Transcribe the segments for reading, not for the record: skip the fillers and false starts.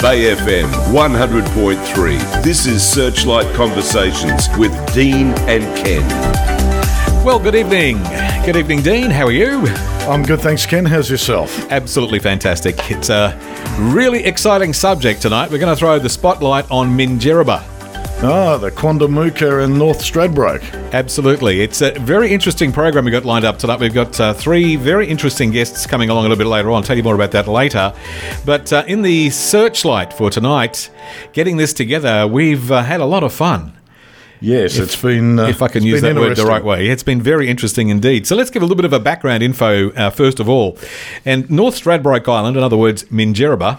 Bay FM 100.3. This is Searchlight Conversations with Dean and Ken. Well, good evening. Good evening, Dean. How are you? I'm good, thanks, Ken. How's yourself? Absolutely fantastic. It's a really exciting subject tonight. We're going to throw the spotlight on Minjerribah. The Quandamooka and North Stradbroke. Absolutely. It's a very interesting program we've got lined up tonight. We've got three very interesting guests coming along a little bit later on. I'll tell you more about that later. But in the Searchlight for tonight, getting this together, we've had a lot of fun. Yes, it's been if I can use that word the right way. It's been very interesting indeed. So let's give a little bit of a background info first of all. And North Stradbroke Island, in other words, Minjerribah.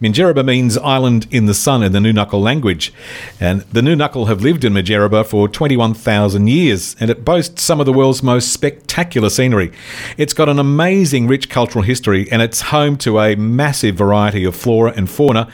Minjerribah means island in the sun in the Nunukul language. And the Nunukul have lived in Minjerribah for 21,000 years, and it boasts some of the world's most spectacular scenery. It's got an amazing rich cultural history, and it's home to a massive variety of flora and fauna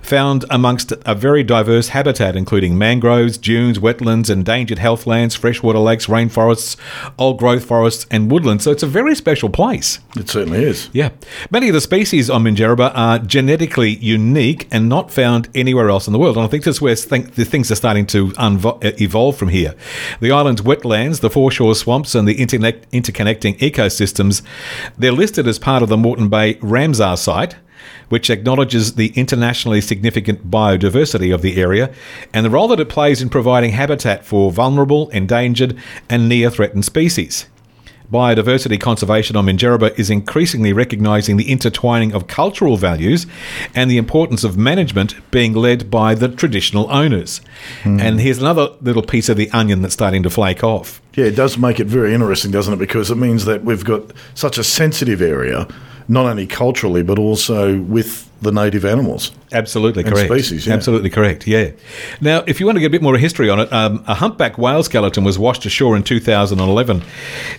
found amongst a very diverse habitat, including mangroves, dunes, wetlands, endangered heathlands, freshwater lakes, rainforests, old-growth forests, and woodlands. So it's a very special place. It certainly is. Yeah. Many of the species on Minjerribah are genetically unique and not found anywhere else in the world. And I think that's where the things are starting to evolve from here. The island's wetlands, the foreshore swamps, and the interconnecting ecosystems, they're listed as part of the Moreton Bay Ramsar site, which acknowledges the internationally significant biodiversity of the area and the role that it plays in providing habitat for vulnerable, endangered, and near-threatened species. Biodiversity conservation on Minjerribah is increasingly recognising the intertwining of cultural values and the importance of management being led by the traditional owners. Mm. And here's another little piece of the onion that's starting to flake off. Yeah, it does make it very interesting, doesn't it? Because it means that we've got such a sensitive area, not only culturally, but also with the native animals. Absolutely and correct. Species, yeah. Absolutely correct, yeah. Now, if you want to get a bit more history on it, a humpback whale skeleton was washed ashore in 2011.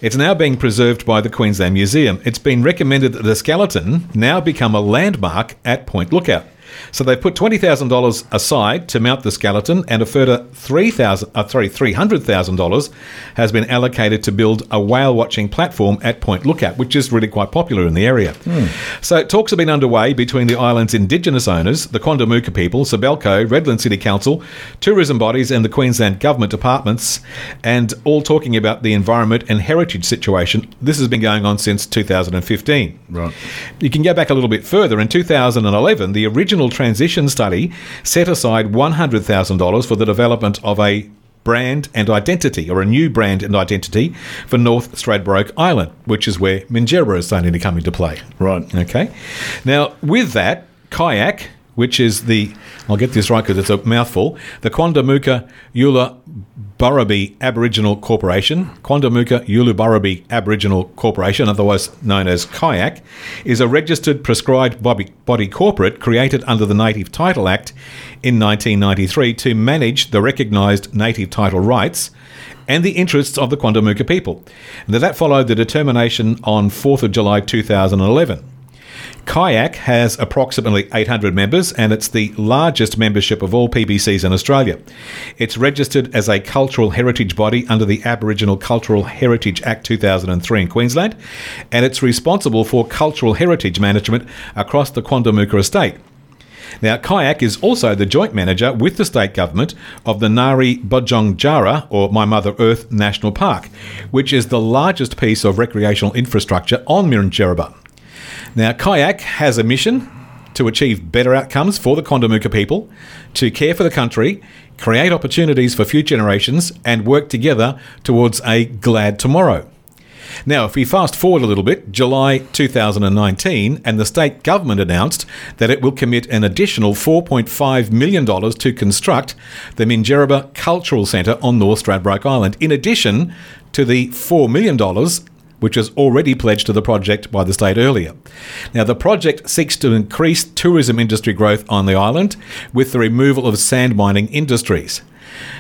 It's now being preserved by the Queensland Museum. It's been recommended that the skeleton now become a landmark at Point Lookout. So they put $20,000 aside to mount the skeleton, and a further $300,000 has been allocated to build a whale watching platform at Point Lookout, which is really quite popular in the area. Mm. So talks have been underway between the island's Indigenous owners, the Quandamooka people, Sibelco, Redland City Council, tourism bodies and the Queensland government departments, and all talking about the environment and heritage situation. This has been going on since 2015. Right. You can go back a little bit further. In 2011, the original transition study set aside $100,000 for the development of a brand and identity, or a new brand and identity, for North Stradbroke Island, which is where Minjerribah is starting to come into play. Right. Okay. Now, with that, kayak, which is the, I'll get this right because it's a mouthful, the Quandamooka Yoolooburrabee Aboriginal Corporation, Quandamooka Yoolooburrabee Aboriginal Corporation, otherwise known as KAYAC, is a registered prescribed body corporate created under the Native Title Act in 1993 to manage the recognised native title rights and the interests of the Quandamooka people. And that followed the determination on 4th of July 2011. KAYAC has approximately 800 members, and it's the largest membership of all PBCs in Australia. It's registered as a cultural heritage body under the Aboriginal Cultural Heritage Act 2003 in Queensland, and it's responsible for cultural heritage management across the Quandamooka estate. Now, KAYAC is also the joint manager with the state government of the Naree Budjong Djara, or My Mother Earth National Park, which is the largest piece of recreational infrastructure on Minjerribah. Now, KAYAC has a mission to achieve better outcomes for the Quandamooka people, to care for the country, create opportunities for future generations, and work together towards a glad tomorrow. Now, if we fast forward a little bit, July 2019, and the state government announced that it will commit an additional $4.5 million to construct the Minjerribah Cultural Centre on North Stradbroke Island, in addition to the $4 million which was already pledged to the project by the state earlier. Now, the project seeks to increase tourism industry growth on the island with the removal of sand mining industries.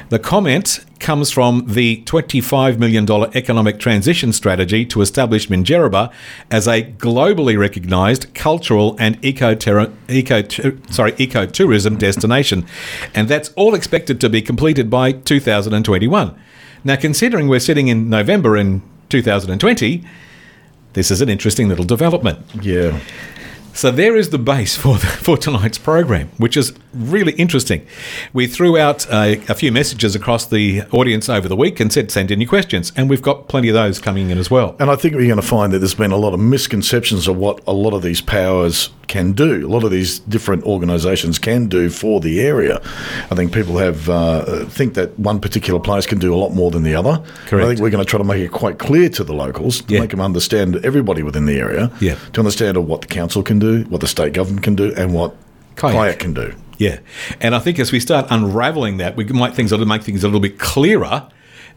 The comment comes from the $25 million economic transition strategy to establish Minjerribah as a globally recognised cultural and ecotourism destination. And that's all expected to be completed by 2021. Now, considering we're sitting in November in 2020, this is an interesting little development. Yeah. So there is the base for tonight's program, which is really interesting. We threw out a few messages across the audience over the week and said send in your questions, and we've got plenty of those coming in as well. And I think we're going to find that there's been a lot of misconceptions of what a lot of these powers can do, a lot of these different organisations can do for the area. I think people have think that one particular place can do a lot more than the other. Correct. I think we're going to try to make it quite clear to the locals, to make them understand, everybody within the area, to understand what the council can do, what the state government can do, and what Kayak can do. Yeah, and I think as we start unravelling that, we might make things a little bit clearer,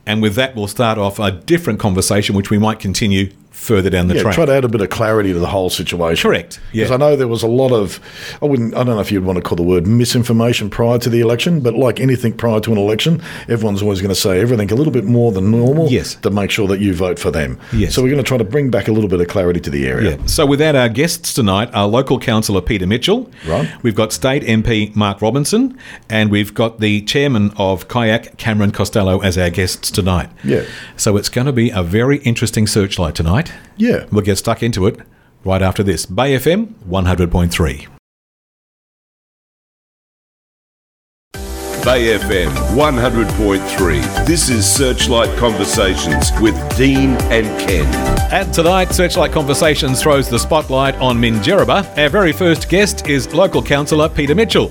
and with that we'll start off a different conversation, which we might continue further down the track. Try to add a bit of clarity to the whole situation. Correct. Because I know there was a lot of, I don't know if you'd want to call the word misinformation prior to the election, but like anything prior to an election, everyone's always going to say everything a little bit more than normal to make sure that you vote for them. Yes. So we're going to try to bring back a little bit of clarity to the area. Yeah. So with that, our guests tonight are local councillor Peter Mitchell. Right. We've got state MP Mark Robinson, and we've got the chairman of Kayak, Cameron Costello, as our guests tonight. Yeah. So it's going to be a very interesting Searchlight tonight. Yeah. We'll get stuck into it right after this. Bay FM 100.3. Bay FM 100.3. This is Searchlight Conversations with Dean and Ken. And tonight, Searchlight Conversations throws the spotlight on Minjerribah. Our very first guest is local councillor Peter Mitchell,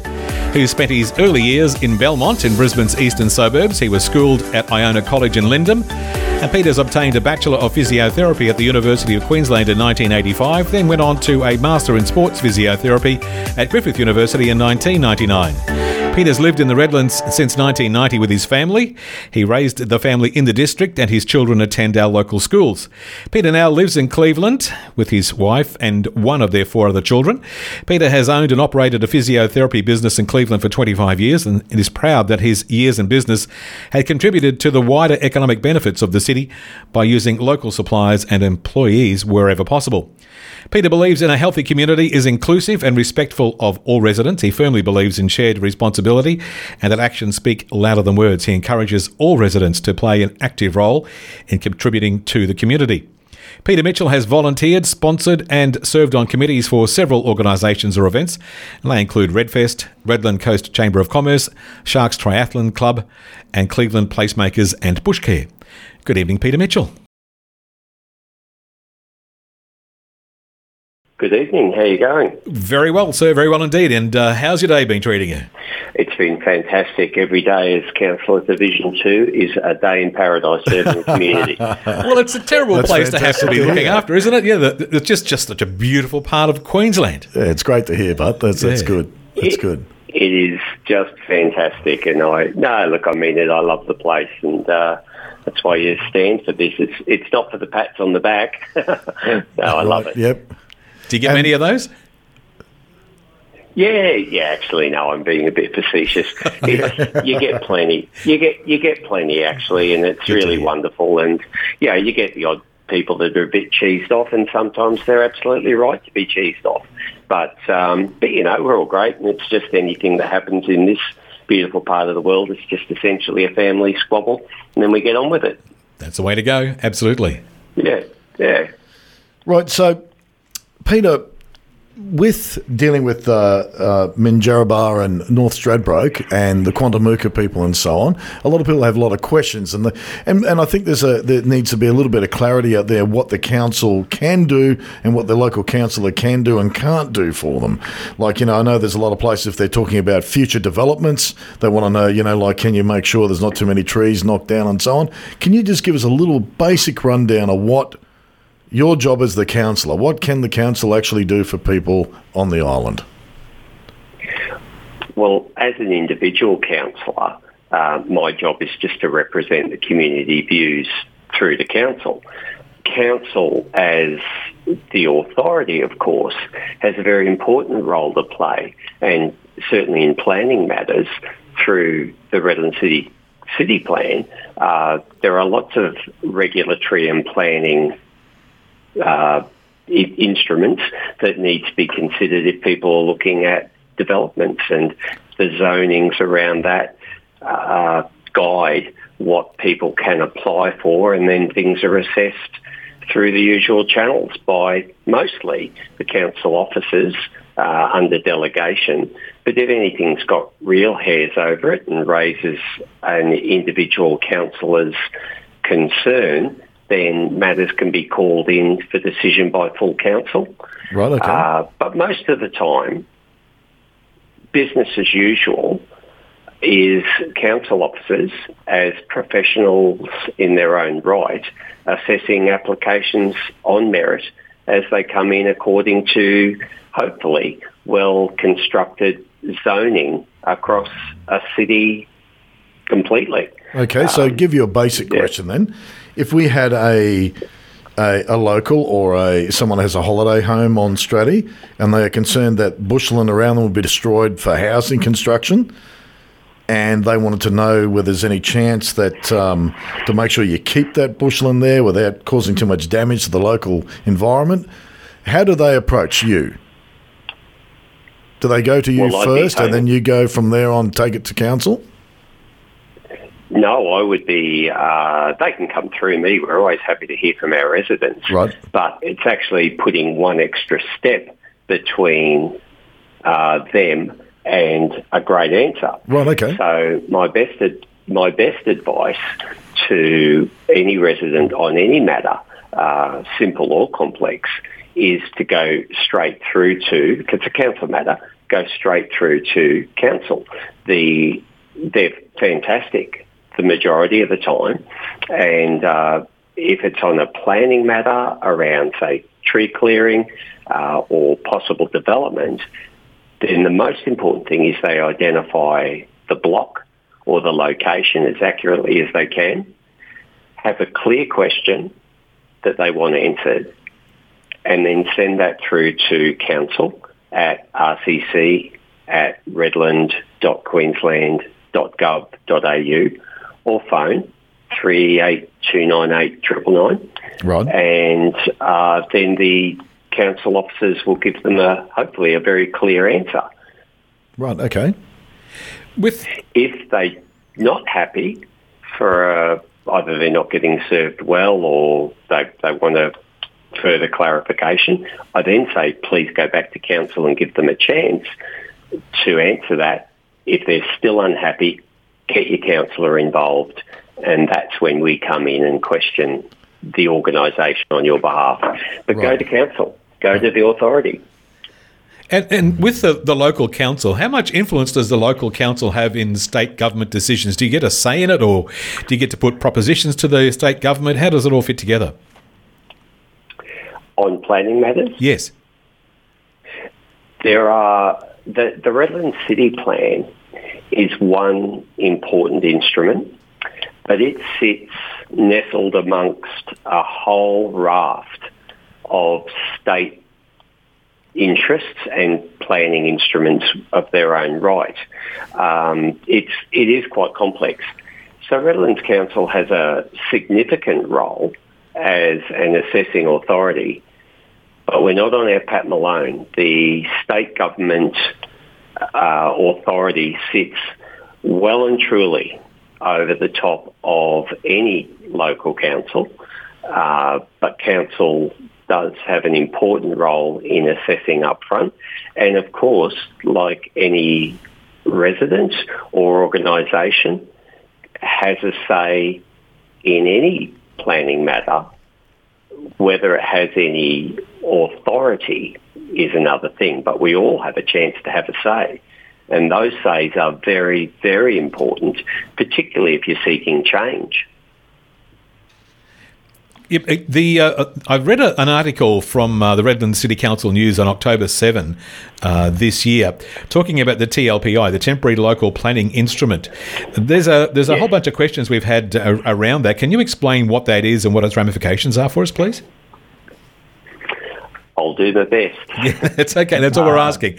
who spent his early years in Belmont in Brisbane's eastern suburbs. He was schooled at Iona College in Lyndon. And Peter's obtained a Bachelor of Physiotherapy at the University of Queensland in 1985, then went on to a Master in Sports Physiotherapy at Griffith University in 1999. Peter's lived in the Redlands since 1990 with his family. He raised the family in the district and his children attend our local schools. Peter now lives in Cleveland with his wife and one of their four other children. Peter has owned and operated a physiotherapy business in Cleveland for 25 years and is proud that his years in business had contributed to the wider economic benefits of the city by using local suppliers and employees wherever possible. Peter believes in a healthy community is inclusive and respectful of all residents. He firmly believes in shared responsibility and that actions speak louder than words. He encourages all residents to play an active role in contributing to the community. Peter Mitchell has volunteered, sponsored and served on committees for several organisations or events, and they include Redfest, Redland Coast Chamber of Commerce, Sharks Triathlon Club and Cleveland Placemakers and Bushcare. Good evening, Peter Mitchell. Good evening. How are you going? Very well, sir. Very well indeed. And how's your day been treating you? It's been fantastic. Every day as Councillor Division 2 is a day in paradise serving the community. Well, it's a terrible place fantastic. To have to be looking after, isn't it? Yeah, it's just such a beautiful part of Queensland. Yeah, it's great to hear, but that's good. That's good. It is just fantastic. And I mean it. I love the place and... that's why you stand for this. It's not for the pats on the back. I love it. Yep. Do you get many of those? Yeah. Actually, no. I'm being a bit facetious. You get plenty. You get plenty actually, and it's really wonderful. And yeah, you get the odd people that are a bit cheesed off, and sometimes they're absolutely right to be cheesed off. But we're all great, and it's just anything that happens in this beautiful part of the world. It's just essentially a family squabble, and then we get on with it. That's the way to go. Absolutely. Yeah. Right. So, Peter, with dealing with Minjerribah and North Stradbroke and the Quandamooka people and so on, a lot of people have a lot of questions, and I think there needs to be a little bit of clarity out there what the council can do and what the local councillor can do and can't do for them. Like, I know there's a lot of places if they're talking about future developments, they want to know, can you make sure there's not too many trees knocked down and so on. Can you just give us a little basic rundown of what your job as the councillor, what can the council actually do for people on the island? Well, as an individual councillor, my job is just to represent the community views through the council. Council, as the authority, of course, has a very important role to play, and certainly in planning matters through the Redland City Plan, there are lots of regulatory and planning instruments that need to be considered if people are looking at developments, and the zonings around that guide what people can apply for, and then things are assessed through the usual channels by mostly the council officers under delegation. But if anything's got real hairs over it and raises an individual councillor's concern, then matters can be called in for decision by full council. Right, okay. But most of the time, business as usual is council officers as professionals in their own right assessing applications on merit as they come in according to, hopefully, well-constructed zoning across a city completely. Okay, so give you a basic question then. If we had a local or someone has a holiday home on Stratty and they are concerned that bushland around them will be destroyed for housing construction, and they wanted to know whether there's any chance that to make sure you keep that bushland there without causing too much damage to the local environment, how do they approach you? Do they go to you first and then you go from there on, take it to council? No, I would be... they can come through me. We're always happy to hear from our residents. Right. But it's actually putting one extra step between them and a great answer. Right, okay. So my best advice to any resident on any matter, simple or complex, is to go straight through to, because it's a council matter, go straight through to council. They're fantastic the majority of the time. And if it's on a planning matter around, say, tree clearing or possible development, then the most important thing is they identify the block or the location as accurately as they can, have a clear question that they want answered, and then send that through to council at rcc@redland.queensland.gov.au or phone 38298999. Right. And then the council officers will give them hopefully a very clear answer. Right, okay. If they're not happy for either they're not getting served well or they want a further clarification, I then say please go back to council and give them a chance to answer that. If they're still unhappy, get your councillor involved, and that's when we come in and question the organisation on your behalf. But Go to council. Go to the authority. And with the local council, how much influence does the local council have in state government decisions? Do you get a say in it, or do you get to put propositions to the state government? How does it all fit together? On planning matters? Yes. There are... The Redland City Plan is one important instrument, but it sits nestled amongst a whole raft of state interests and planning instruments of their own right. It is quite complex. So Redlands Council has a significant role as an assessing authority, but we're not on our patent alone. The state government authority sits well and truly over the top of any local council, but council does have an important role in assessing up front. And of course, like any resident or organisation, has a say in any planning matter. Whether it has any authority is another thing, but we all have a chance to have a say. And those says are very, very important, particularly if you're seeking change. I read an article from the Redland City Council News on October 7 this year talking about the TLPI, the Temporary Local Planning Instrument. There's a whole bunch of questions we've had around that. Can you explain what that is and what its ramifications are for us, please? I'll do my best. Yeah, that's okay. That's all we're asking.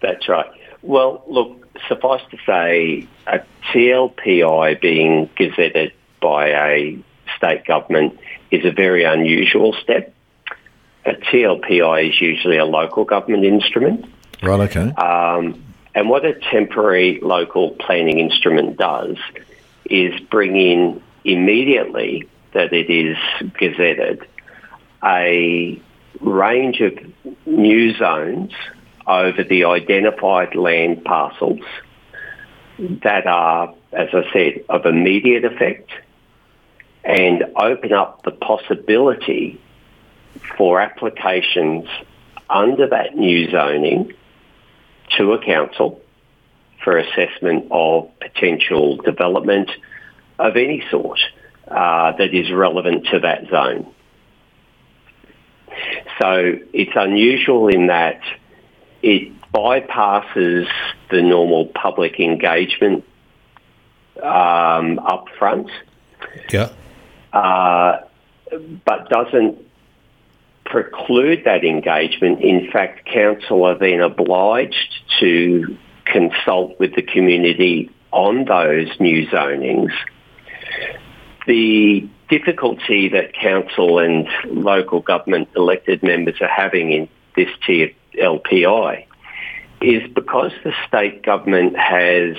That's right. Well, look, suffice to say, a TLPI being gazetted by a state government is a very unusual step. A TLPI is usually a local government instrument. Right, okay. And what a temporary local planning instrument does is bring in immediately that it is gazetted, a range of new zones over the identified land parcels that are, as I said, of immediate effect and open up the possibility for applications under that new zoning to a council for assessment of potential development of any sort that is relevant to that zone. So it's unusual in that it bypasses the normal public engagement up front, but doesn't preclude that engagement. In fact, council are then obliged to consult with the community on those new zonings. The difficulty that council and local government elected members are having in this tier LPI is because the state government has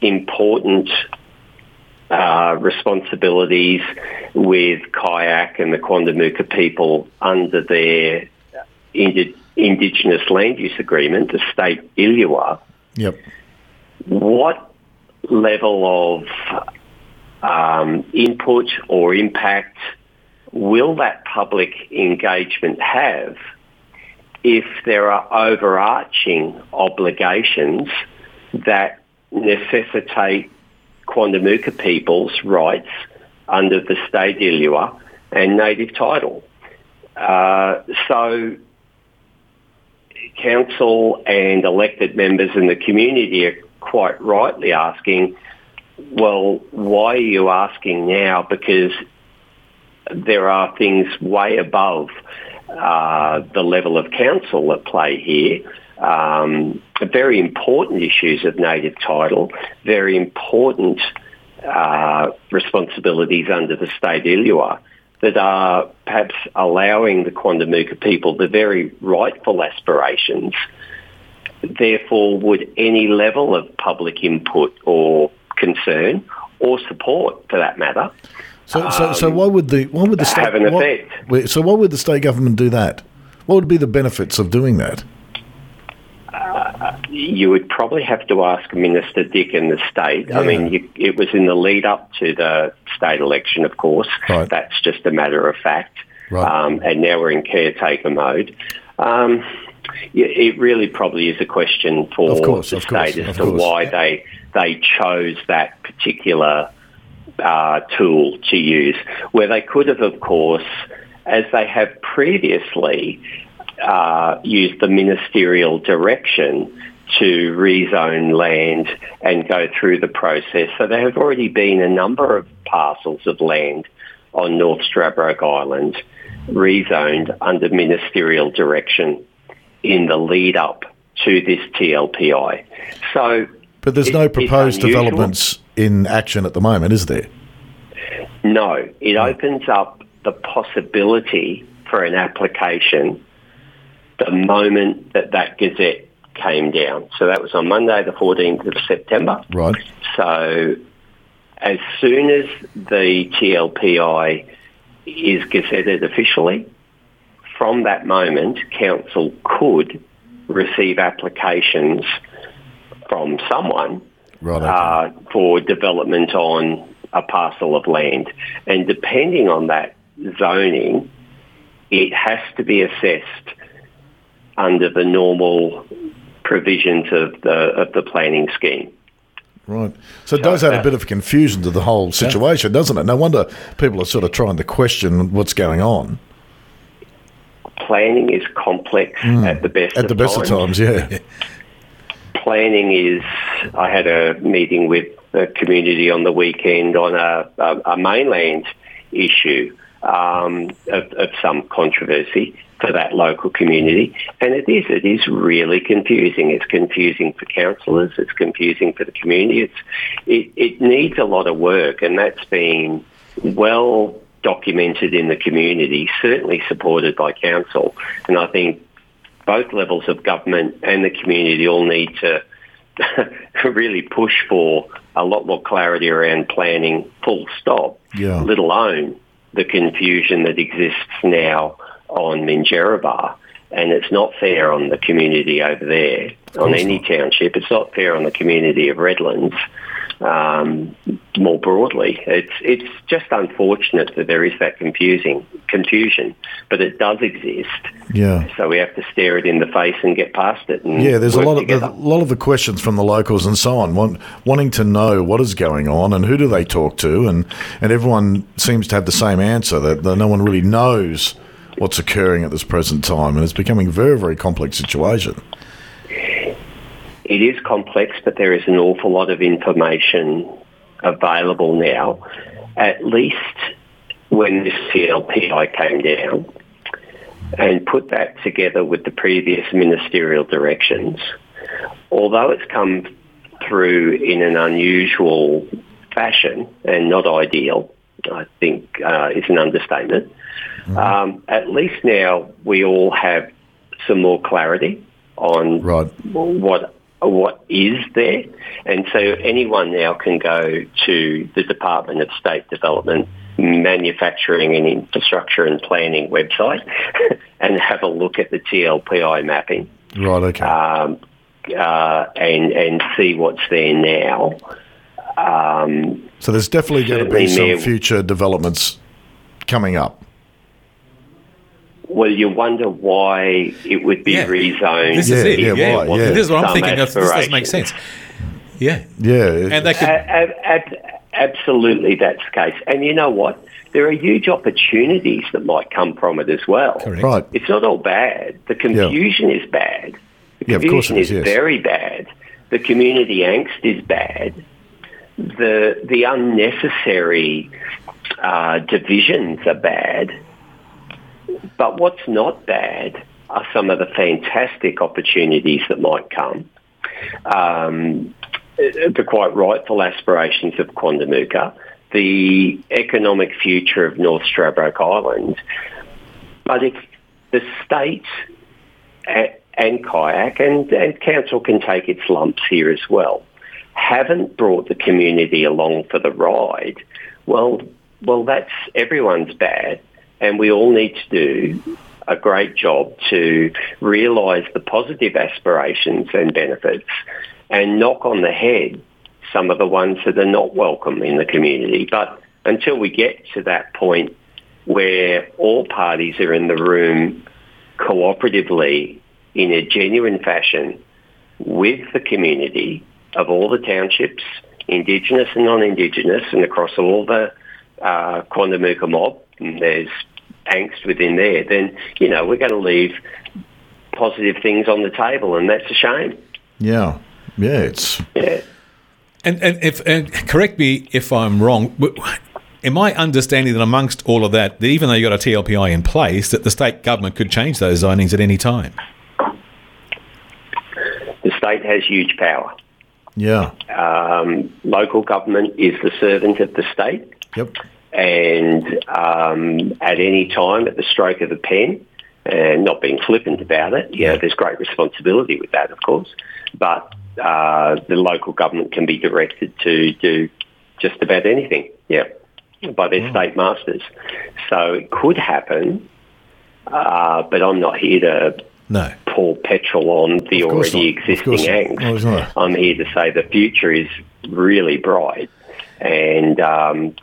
important responsibilities with Kayak and the Quandamooka people under their Indigenous Land Use Agreement, the state ILUA. Yep. What level of input or impact will that public engagement have if there are overarching obligations that necessitate Quandamooka people's rights under the state ILUA and native title? So council and elected members in the community are quite rightly asking, well, why are you asking now? Because there are things way above the level of council at play here. Very important issues of native title, very important responsibilities under the state ILUA that are perhaps allowing the Quandamooka people the very rightful aspirations. Therefore, would any level of public input or concern or support, for that matter, so why would the state have an effect? Why would the state government do that? What would be the benefits of doing that? You would probably have to ask Minister Dick and the state. Yeah. I mean, it was in the lead up to the state election, of course. Right. That's just a matter of fact. Right. And now we're in caretaker mode. It really probably is a question for the state as to why they chose that particular tool to use, where they could have, of course, as they have previously, used the ministerial direction to rezone land and go through the process. So there have already been a number of parcels of land on North Stradbroke Island rezoned under ministerial direction in the lead up to this TLPI. But there's no proposed developments in action at the moment, is there? No. It opens up the possibility for an application the moment that Gazette came down. So that was on Monday the 14th of September. Right. So as soon as the TLPI is gazetted officially, from that moment, council could receive applications from someone for development on a parcel of land. And depending on that zoning, it has to be assessed under the normal provisions of the planning scheme. Right. So it does add a bit of confusion to the whole situation, doesn't it? No wonder people are sort of trying to question what's going on. Planning is complex at the best of times. Planning is... I had a meeting with the community on the weekend on a mainland issue of some controversy for that local community, and it is really confusing. It's confusing for councillors, it's confusing for the community. It needs a lot of work, and that's been well documented in the community, certainly supported by council, and I think both levels of government and the community all need to really push for a lot more clarity around planning, full stop, let alone the confusion that exists now on Minjerribah. And it's not fair on the community over there, on any township. It's not fair on the community of Redlands more broadly. It's just unfortunate that there is that confusion, but it does exist. Yeah. So we have to stare it in the face and get past it. And yeah, there's a lot of the questions from the locals and so on, wanting to know what is going on and who do they talk to, and everyone seems to have the same answer, that no one really knows what's occurring at this present time, and it's becoming a very, very complex situation. It is complex, but there is an awful lot of information available now. At least when this CLPI came down and put that together with the previous ministerial directions, although it's come through in an unusual fashion and not ideal, I think is an understatement. Mm-hmm. At least now we all have some more clarity on what is there. And so anyone now can go to the Department of State Development, Manufacturing and Infrastructure and Planning website and have a look at the TLPI mapping. Right, okay. And see what's there now. So there's definitely going to be some future developments coming up. Well, you wonder why it would be rezoned. This is it. Why? This is what I'm thinking of. This doesn't make sense. Yeah. Yeah. And they could... absolutely, that's the case. And you know what? There are huge opportunities that might come from it as well. Correct. Right. It's not all bad. The confusion is bad. The confusion of course it is very bad. The community angst is bad. The unnecessary divisions are bad. But what's not bad are some of the fantastic opportunities that might come. The quite rightful aspirations of Quandamooka, the economic future of North Stradbroke Island. But if the state and kayak and council can take its lumps here as well, haven't brought the community along for the ride, well, that's everyone's bad. And we all need to do a great job to realise the positive aspirations and benefits and knock on the head some of the ones that are not welcome in the community. But until we get to that point where all parties are in the room cooperatively in a genuine fashion with the community of all the townships, Indigenous and non-Indigenous, and across all the Quandamooka mob, and there's angst within there, then, you know, we're going to leave positive things on the table, and that's a shame. Yeah. Yeah, it's... Yeah. And correct me if I'm wrong, am I understanding that amongst all of that even though you've got a TLPI in place, that the state government could change those zonings at any time? The state has huge power. Yeah. Local government is the servant of the state. Yep. And at any time, at the stroke of a pen, and not being flippant about it, you know, there's great responsibility with that, of course, but the local government can be directed to do just about anything, by their state masters. So it could happen, but I'm not here to pour petrol on the already existing angst. I'm here to say the future is really bright. And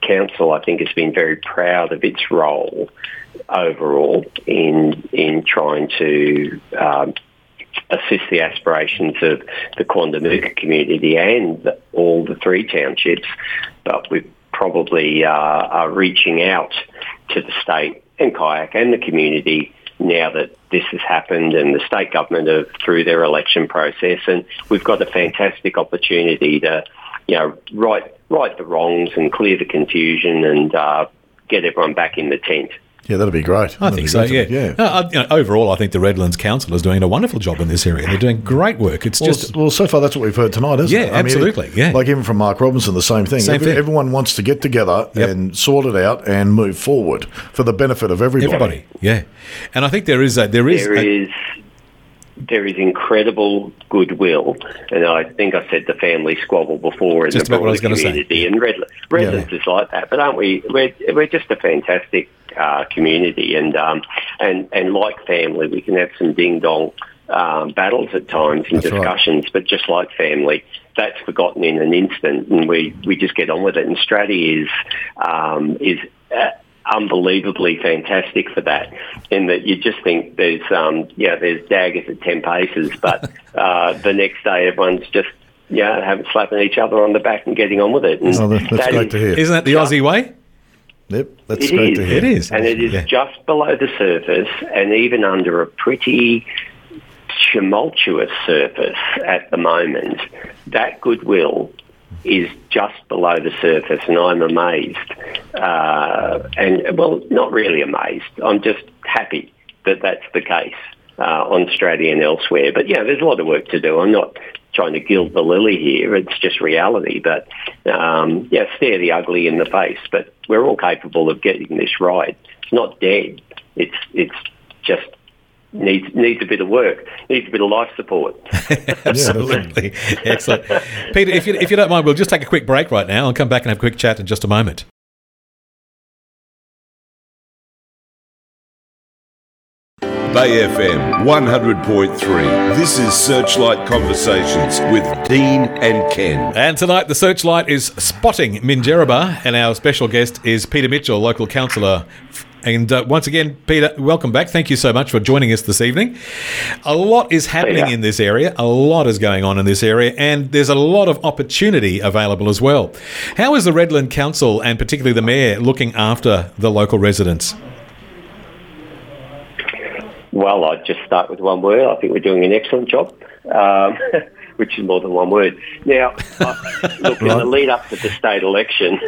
council, I think, has been very proud of its role overall in trying to assist the aspirations of the Quandamooka community and all the three townships. But we probably are reaching out to the state and kayak and the community now that this has happened, and the state government are through their election process, and we've got a fantastic opportunity to, you know, right the wrongs and clear the confusion and get everyone back in the tent. Yeah, that'll be great. I think so. Overall, I think the Redlands Council is doing a wonderful job in this area. They're doing great work. It's so far that's what we've heard tonight, isn't it? Yeah, absolutely. Like even from Mark Robinson, the same thing. Everyone wants to get together and sort it out and move forward for the benefit of everybody. And I think there is there is incredible goodwill, and I think I said the family squabble before in just the broader community, and Redlands is like that. But aren't we? We're just a fantastic community, and like family, we can have some ding dong battles at times and discussions, right. But just like family, that's forgotten in an instant, and we just get on with it. And Stratty is unbelievably fantastic for that, in that you just think there's daggers at 10 paces, but the next day everyone's just slapping each other on the back and getting on with it. And that's great to hear. Isn't that the Aussie way? Yep, that's great to hear. It is, and it is just below the surface, and even under a pretty tumultuous surface at the moment, that goodwill is just below the surface, and I'm amazed. Not really amazed. I'm just happy that that's the case on Stratty and elsewhere. But, there's a lot of work to do. I'm not trying to gild the lily here. It's just reality. But, stare the ugly in the face. But we're all capable of getting this right. It's not dead. It's just... Needs a bit of work, needs a bit of life support. Absolutely. Excellent. Peter, if you don't mind, we'll just take a quick break right now. I'll come back and have a quick chat in just a moment. Bay FM 100.3. This is Searchlight Conversations with Dean and Ken. And tonight the Searchlight is spotting Minjerribah, and our special guest is Peter Mitchell, local councillor. And once again, Peter, welcome back. Thank you so much for joining us this evening. A lot is happening in this area. A lot is going on in this area, and there's a lot of opportunity available as well. How is the Redland Council, and particularly the Mayor, looking after the local residents? Well, I'd just start with one word. I think we're doing an excellent job. Which is more than one word. Now, look, in the lead-up to the state election,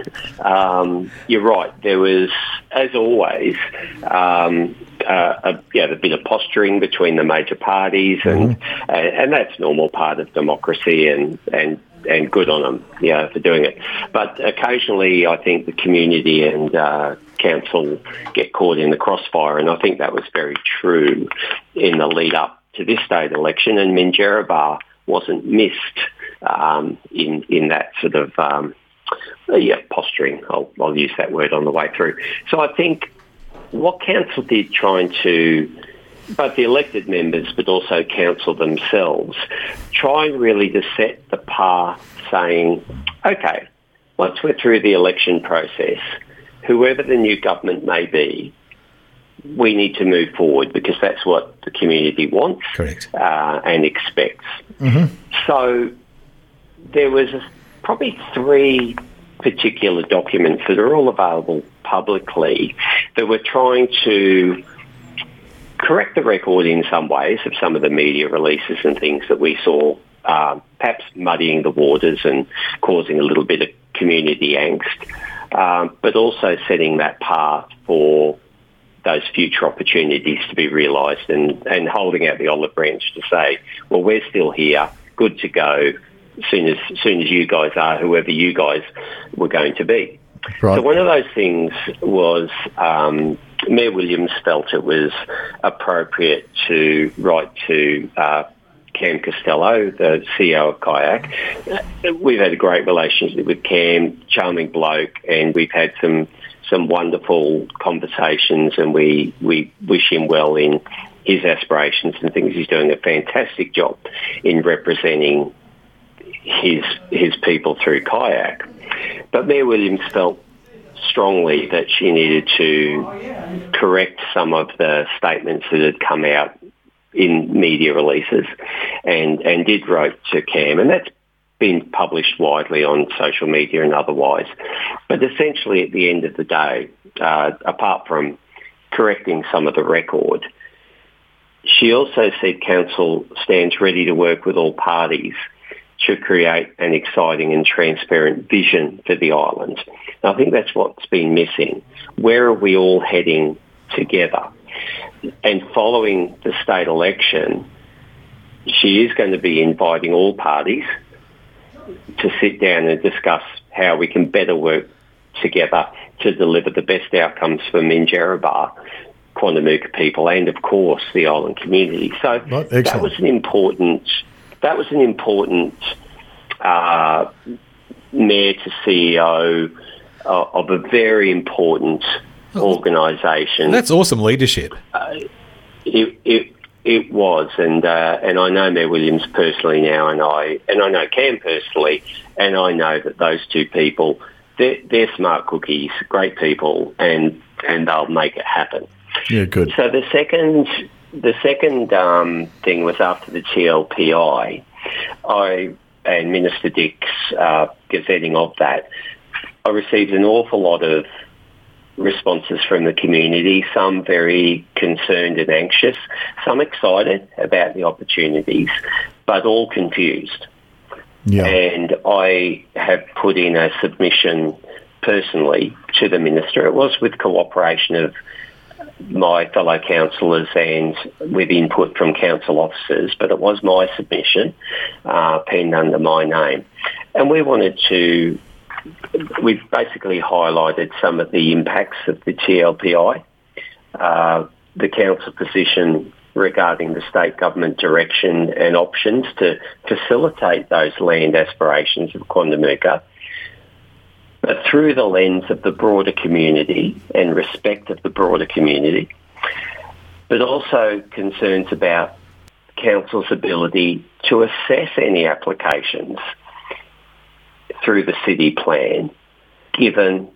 you're right. There was, as always, a bit of posturing between the major parties, and that's a normal part of democracy, and good on them, for doing it. But occasionally, I think the community and council get caught in the crossfire, and I think that was very true in the lead-up to this state election, and Minjerribah wasn't missed in that sort of posturing. I'll use that word on the way through. So I think what council did, trying to both the elected members but also council themselves, trying really to set the path, saying, okay, once we're through the election process, whoever the new government may be, we need to move forward because that's what the community wants and expects. Mm-hmm. So there was probably three particular documents that are all available publicly that were trying to correct the record in some ways of some of the media releases and things that we saw, perhaps muddying the waters and causing a little bit of community angst, but also setting that path for those future opportunities to be realised, and holding out the olive branch to say, well, we're still here, good to go, soon as you guys are, whoever you guys were going to be. Right. So one of those things was Mayor Williams felt it was appropriate to write to Cam Costello, the CEO of Kayak. We've had a great relationship with Cam, charming bloke, and we've had some wonderful conversations, and we wish him well in his aspirations and things. He's doing a fantastic job in representing his people through Kayak. But Mayor Williams felt strongly that she needed to correct some of the statements that had come out in media releases, and did write to Cam, and that's been published widely on social media and otherwise. But essentially at the end of the day, apart from correcting some of the record, she also said council stands ready to work with all parties to create an exciting and transparent vision for the island. And I think that's what's been missing. Where are we all heading together? And following the state election, she is going to be inviting all parties to sit down and discuss how we can better work together to deliver the best outcomes for Minjerribah Quandamooka people and, of course, the island community. So that was an important mayor to CEO of a very important organisation. That's awesome leadership. It was, and I know Mayor Williams personally now, and I know Cam personally, and I know that those two people, they're smart cookies, great people, and they'll make it happen. Yeah, good. So the second thing was after the TLPI, and Minister Dick's gazetting of that, I received an awful lot of responses from the community, some very concerned and anxious, some excited about the opportunities, but all confused. Yeah. And I have put in a submission personally to the Minister. It was with cooperation of my fellow councillors and with input from council officers, but it was my submission, penned under my name. And we've basically highlighted some of the impacts of the TLPI, the council position regarding the state government direction and options to facilitate those land aspirations of Quandamooka, but through the lens of the broader community and respect of the broader community, but also concerns about council's ability to assess any applications through the city plan, given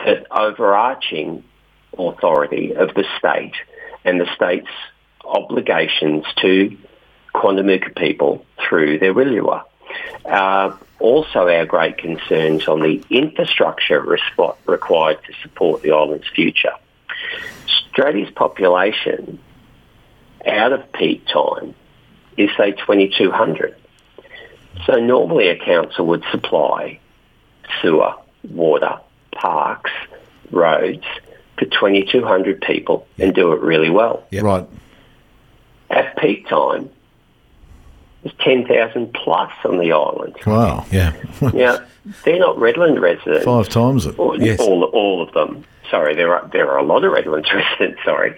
that overarching authority of the state and the state's obligations to Quandamooka people through their Willua. Also our great concerns on the infrastructure required to support the island's future. Strad's population out of peak time is, say, 2,200. So normally a council would supply sewer, water, parks, roads to 2,200 people and do it really well. Yep. Right. At peak time, there's 10,000 plus on the island. Wow, yeah. Now, they're not Redland residents. 5 times it. Yes. All of them. Sorry, there are a lot of Redland residents, sorry.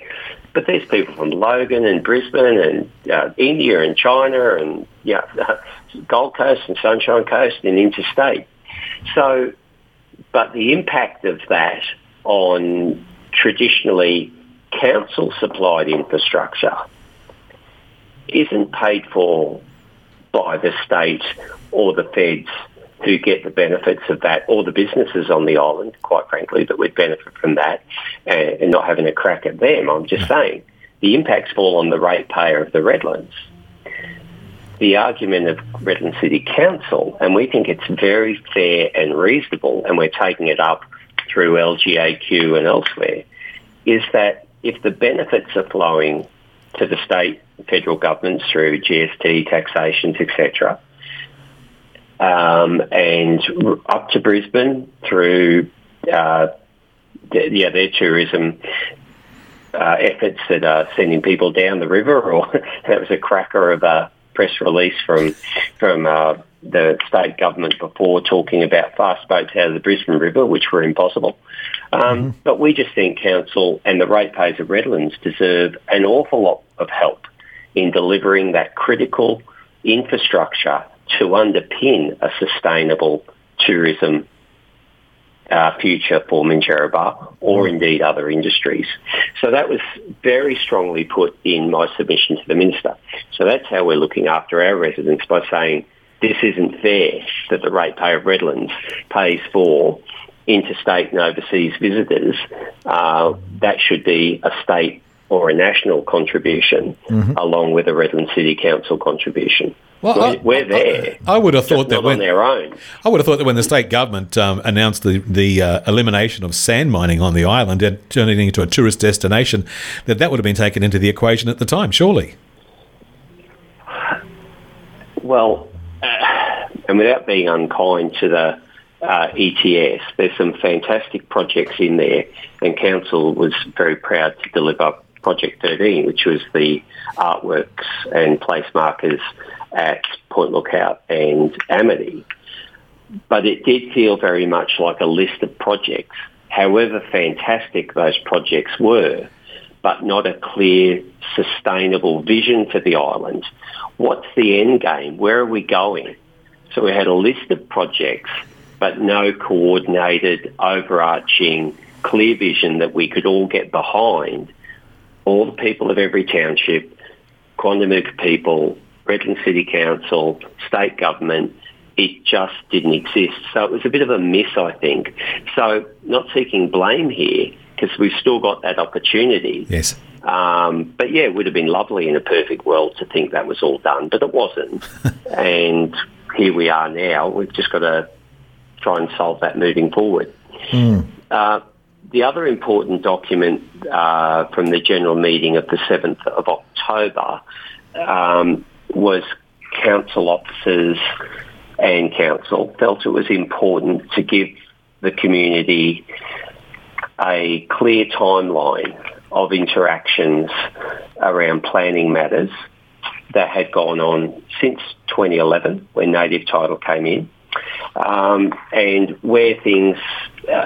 But there's people from Logan and Brisbane and India and China and Gold Coast and Sunshine Coast and interstate. So, but the impact of that on traditionally council-supplied infrastructure isn't paid for by the state or the feds who get the benefits of that, or the businesses on the island, quite frankly, that would benefit from that, and not having a crack at them. I'm just saying the impacts fall on the ratepayer of the Redlands. The argument of Redland City Council, and we think it's very fair and reasonable, and we're taking it up through LGAQ and elsewhere, is that if the benefits are flowing to the state and federal governments through GST, taxations, etc., and up to Brisbane through their tourism efforts that are sending people down the river, or that was a cracker of a press release from the state government before, talking about fast boats out of the Brisbane River, which were impossible. But we just think council and the ratepayers of Redlands deserve an awful lot of help in delivering that critical infrastructure to underpin a sustainable tourism future for Minjerribah, or indeed other industries. So that was very strongly put in my submission to the Minister. So that's how we're looking after our residents, by saying this isn't fair that the ratepayer of Redlands pays for interstate and overseas visitors. That should be a state or a national contribution, along with a Redland City Council contribution. Well, we're there. I would have thought that on their own. I would have thought that when the state government announced the elimination of sand mining on the island and turning it into a tourist destination, that would have been taken into the equation at the time, surely. Well, and without being unkind to the ETS, there's some fantastic projects in there, and council was very proud to deliver Project 13, which was the artworks and place markers at Point Lookout and Amity. But it did feel very much like a list of projects, however fantastic those projects were. but not a clear, sustainable vision for the island. What's the end game? Where are we going? So we had a list of projects, but no coordinated, overarching, clear vision that we could all get behind. All the people of every township, Quandamooka people, Redland City Council, state government, it just didn't exist. So it was a bit of a miss, I think. So not seeking blame here, because we've still got that opportunity. Yes. But yeah, it would have been lovely in a perfect world to think that was all done, but it wasn't. And here we are now. We've just got to try and solve that moving forward. The other important document from the general meeting of the 7th of October was council officers and council felt it was important to give the community a clear timeline of interactions around planning matters that had gone on since 2011 when Native Title came in. And where things,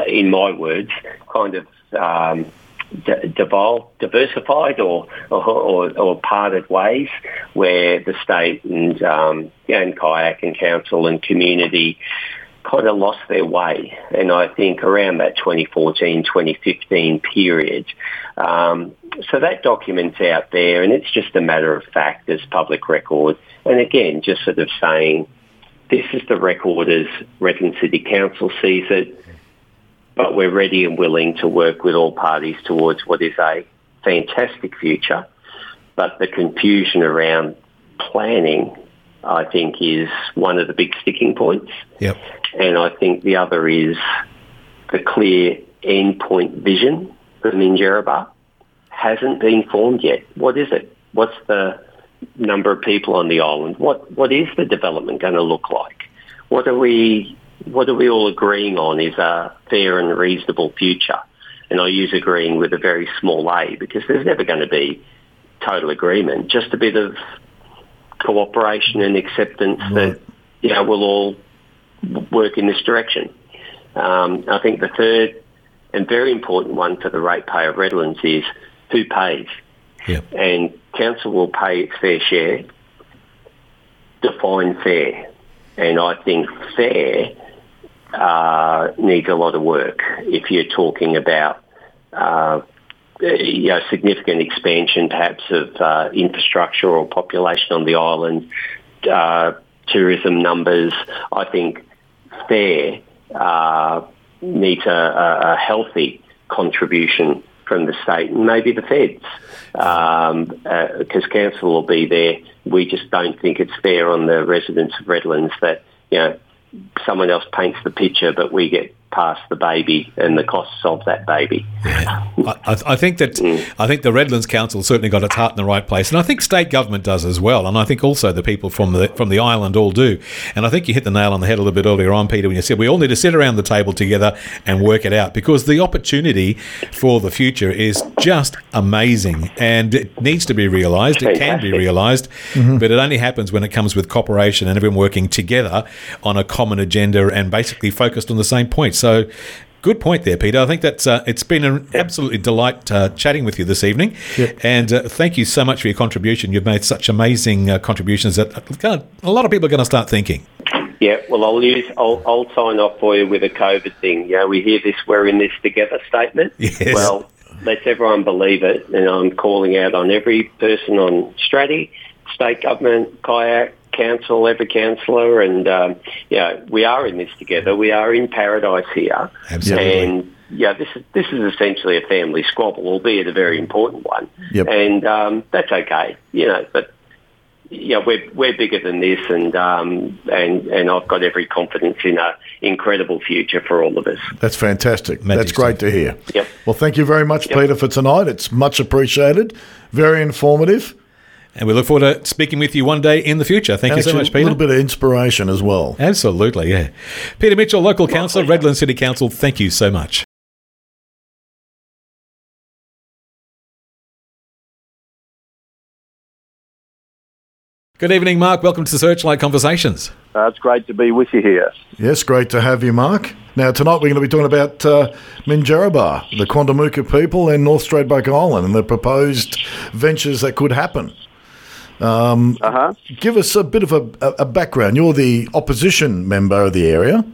in my words, kind of diversified or parted ways, where the state and kayak and council and community kind of lost their way. And I think around that 2014-2015 period. So that document's out there, and it's just a matter of fact as public record. And again, just sort of saying, this is the record as Redland City Council sees it, but we're ready and willing to work with all parties towards what is a fantastic future. But the confusion around planning, I think, is one of the big sticking points. Yep. And I think the other is the clear endpoint vision for Minjerribah hasn't been formed yet. What is it? What's the number of people on the island? What is the development going to look like? What are we all agreeing on is a fair and reasonable future? And I use agreeing with a very small a, because there's never going to be total agreement, just a bit of cooperation and acceptance that, you know, we'll all work in this direction. I think the third and very important one for the ratepayer of Redlands is who pays. Yep. And council will pay its fair share, define fair. And I think fair needs a lot of work if you're talking about significant expansion perhaps of infrastructure or population on the island, tourism numbers. I think fair needs a healthy contribution from the state and maybe the feds, because council will be there. We just don't think it's fair on the residents of Redlands that, you know, someone else paints the picture but we get past the baby and the costs of that baby. Yeah. I think the Redlands Council certainly got its heart in the right place, and I think state government does as well, and I think also the people from the island all do. And I think you hit the nail on the head a little bit earlier on, Peter, when you said we all need to sit around the table together and work it out, because the opportunity for the future is just amazing and it needs to be realised. It can be realised, but it only happens when it comes with cooperation and everyone working together on a common agenda and basically focused on the same points. So, good point there, Peter. I think that's it's been an absolutely delight chatting with you this evening, and thank you so much for your contribution. You've made such amazing contributions that a lot of people are going to start thinking. Yeah, well, I'll sign off for you with a COVID thing. Yeah, we hear this "we're in this together" statement. Yes. Well, let's everyone believe it, and I'm calling out on every person on Strati, state government, kayak, council, every councillor, and we are in this together. We are in paradise here. Absolutely. And this is essentially a family squabble, albeit a very important one. Yep. And that's okay, but we're bigger than this, and I've got every confidence in an incredible future for all of us. That's fantastic. Magic. That's great to hear. Yep. Well, thank you very much, Peter, for tonight. It's much appreciated, very informative. And we look forward to speaking with you one day in the future. Thank you so much, Peter. A little bit of inspiration as well. Absolutely, yeah. Peter Mitchell, Local Councillor, Redland City Council, thank you so much. Good evening, Mark. Welcome to Searchlight Conversations. It's great to be with you here. Yes, great to have you, Mark. Now, tonight we're going to be talking about Minjerribah, the Quandamooka people and North Stradbroke Island and the proposed ventures that could happen. Give us a bit of a background. You're the opposition member of the area.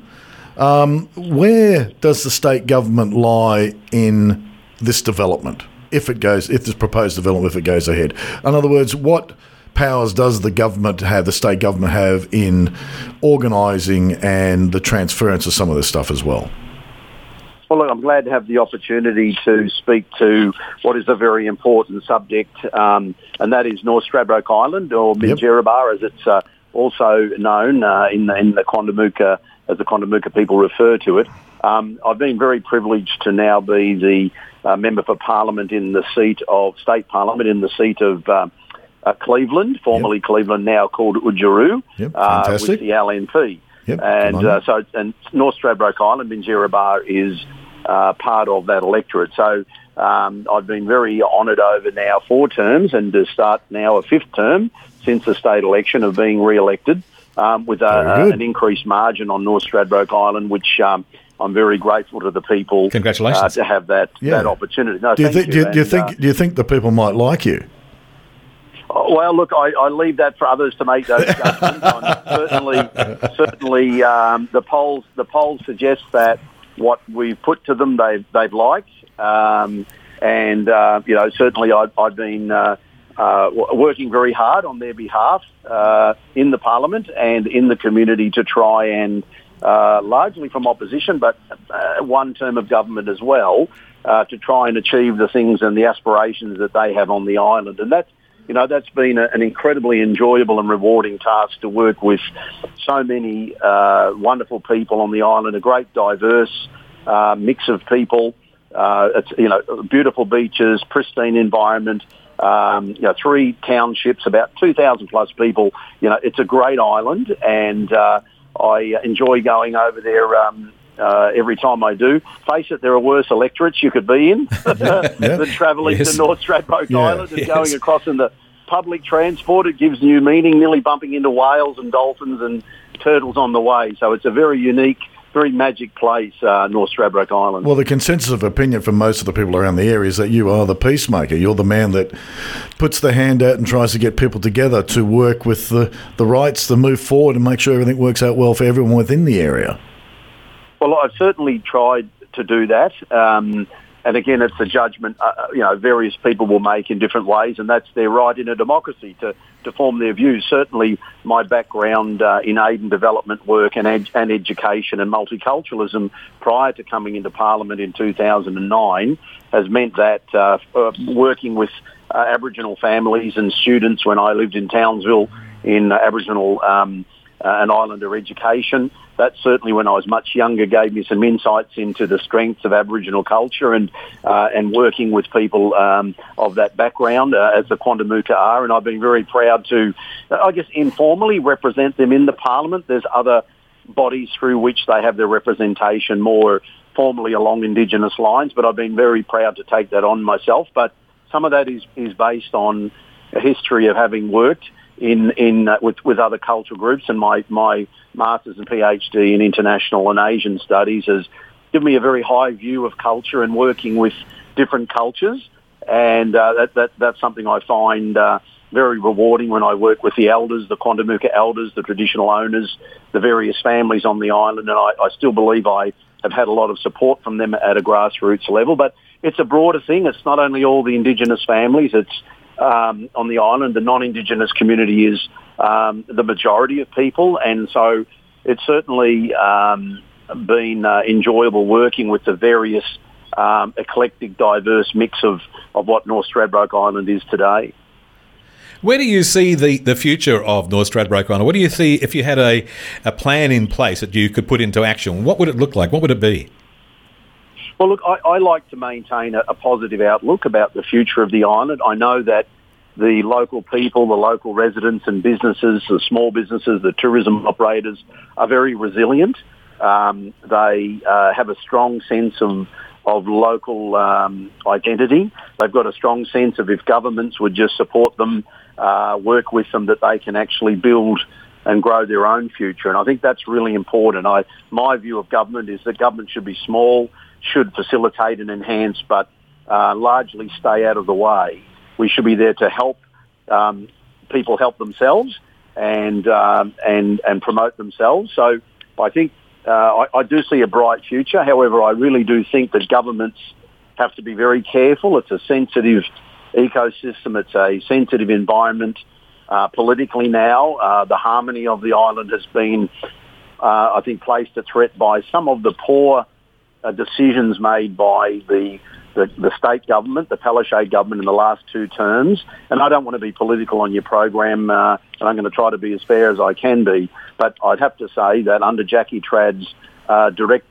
Where does the state government lie in this development, if this proposed development, if it goes ahead? In other words, what powers does the state government have in organising and the transference of some of this stuff as well? Well, look, I'm glad to have the opportunity to speak to what is a very important subject, and that is North Stradbroke Island, or Minjerribah, as it's also known in the Quandamooka, as the Quandamooka people refer to it. I've been very privileged to now be the member for Parliament in the seat of State Parliament, in the seat of Cleveland, formerly Cleveland, now called Oodgeroo, with the LNP. Yep, and North Stradbroke Island, Minjerribah, is part of that electorate. So I've been very honoured over now 4 terms and to start now a 5th term since the state election of being re-elected with an increased margin on North Stradbroke Island, which I'm very grateful to the people. Congratulations. To have that opportunity. No, do you think the people might like you? Well, look, I leave that for others to make those judgments on. Certainly, the polls suggest that what we've put to them, they've liked, certainly I've been working very hard on their behalf in the Parliament and in the community to try and largely from opposition, but 1 term of government as well, to try and achieve the things and the aspirations that they have on the island, and that's been an incredibly enjoyable and rewarding task to work with so many wonderful people on the island, a great diverse mix of people. It's, beautiful beaches, pristine environment, 3 townships, about 2,000 plus people. It's a great island, and I enjoy going over there every time I do. Face it, there are worse electorates you could be in than travelling to North Stradbroke Island and going across in the public transport. It gives new meaning, nearly bumping into whales and dolphins and turtles on the way. So it's a very unique, very magic place, North Stradbroke Island. Well, the consensus of opinion from most of the people around the area is that you are the peacemaker. You're the man that puts the hand out and tries to get people together to work with the rights, to move forward and make sure everything works out well for everyone within the area. Well, I've certainly tried to do that, and again, it's a judgment various people will make in different ways, and that's their right in a democracy to form their views. Certainly, my background in aid and development work and education and multiculturalism prior to coming into Parliament in 2009 has meant that working with Aboriginal families and students when I lived in Townsville in Aboriginal and Islander education. That certainly, when I was much younger, gave me some insights into the strengths of Aboriginal culture and working with people of that background as the Quandamooka are. And I've been very proud to, I guess, informally represent them in the Parliament. There's other bodies through which they have their representation more formally along Indigenous lines, but I've been very proud to take that on myself. But some of that is based on a history of having worked with other cultural groups, and my master's and PhD in international and Asian studies has given me a very high view of culture and working with different cultures, and that's something I find very rewarding when I work with the elders, the Quandamooka elders, the traditional owners, the various families on the island, and I still believe I have had a lot of support from them at a grassroots level. But it's a broader thing. It's not only all the Indigenous families, it's on the island, the non-Indigenous community is the majority of people, and so it's certainly been enjoyable working with the various eclectic, diverse mix of what North Stradbroke Island is today. Where do you see the future of North Stradbroke Island? What do you see if you had a plan in place that you could put into action? What would it look like? What would it be? Well, look, I like to maintain a positive outlook about the future of the island. I know that the local people, the local residents and businesses, the small businesses, the tourism operators are very resilient. They have a strong sense of local identity. They've got a strong sense of if governments would just support them, work with them, that they can actually build and grow their own future. And I think that's really important. My view of government is that government should be small, should facilitate and enhance, but largely stay out of the way. We should be there to help people help themselves and promote themselves. So I think I do see a bright future. However, I really do think that governments have to be very careful. It's a sensitive ecosystem. It's a sensitive environment politically now. The harmony of the island has been, I think, placed at threat by some of the poor decisions made by the state government, the Palaszczuk government in the last two terms. And I don't want to be political on your program, and I'm going to try to be as fair as I can be. But I'd have to say that under Jackie Trad's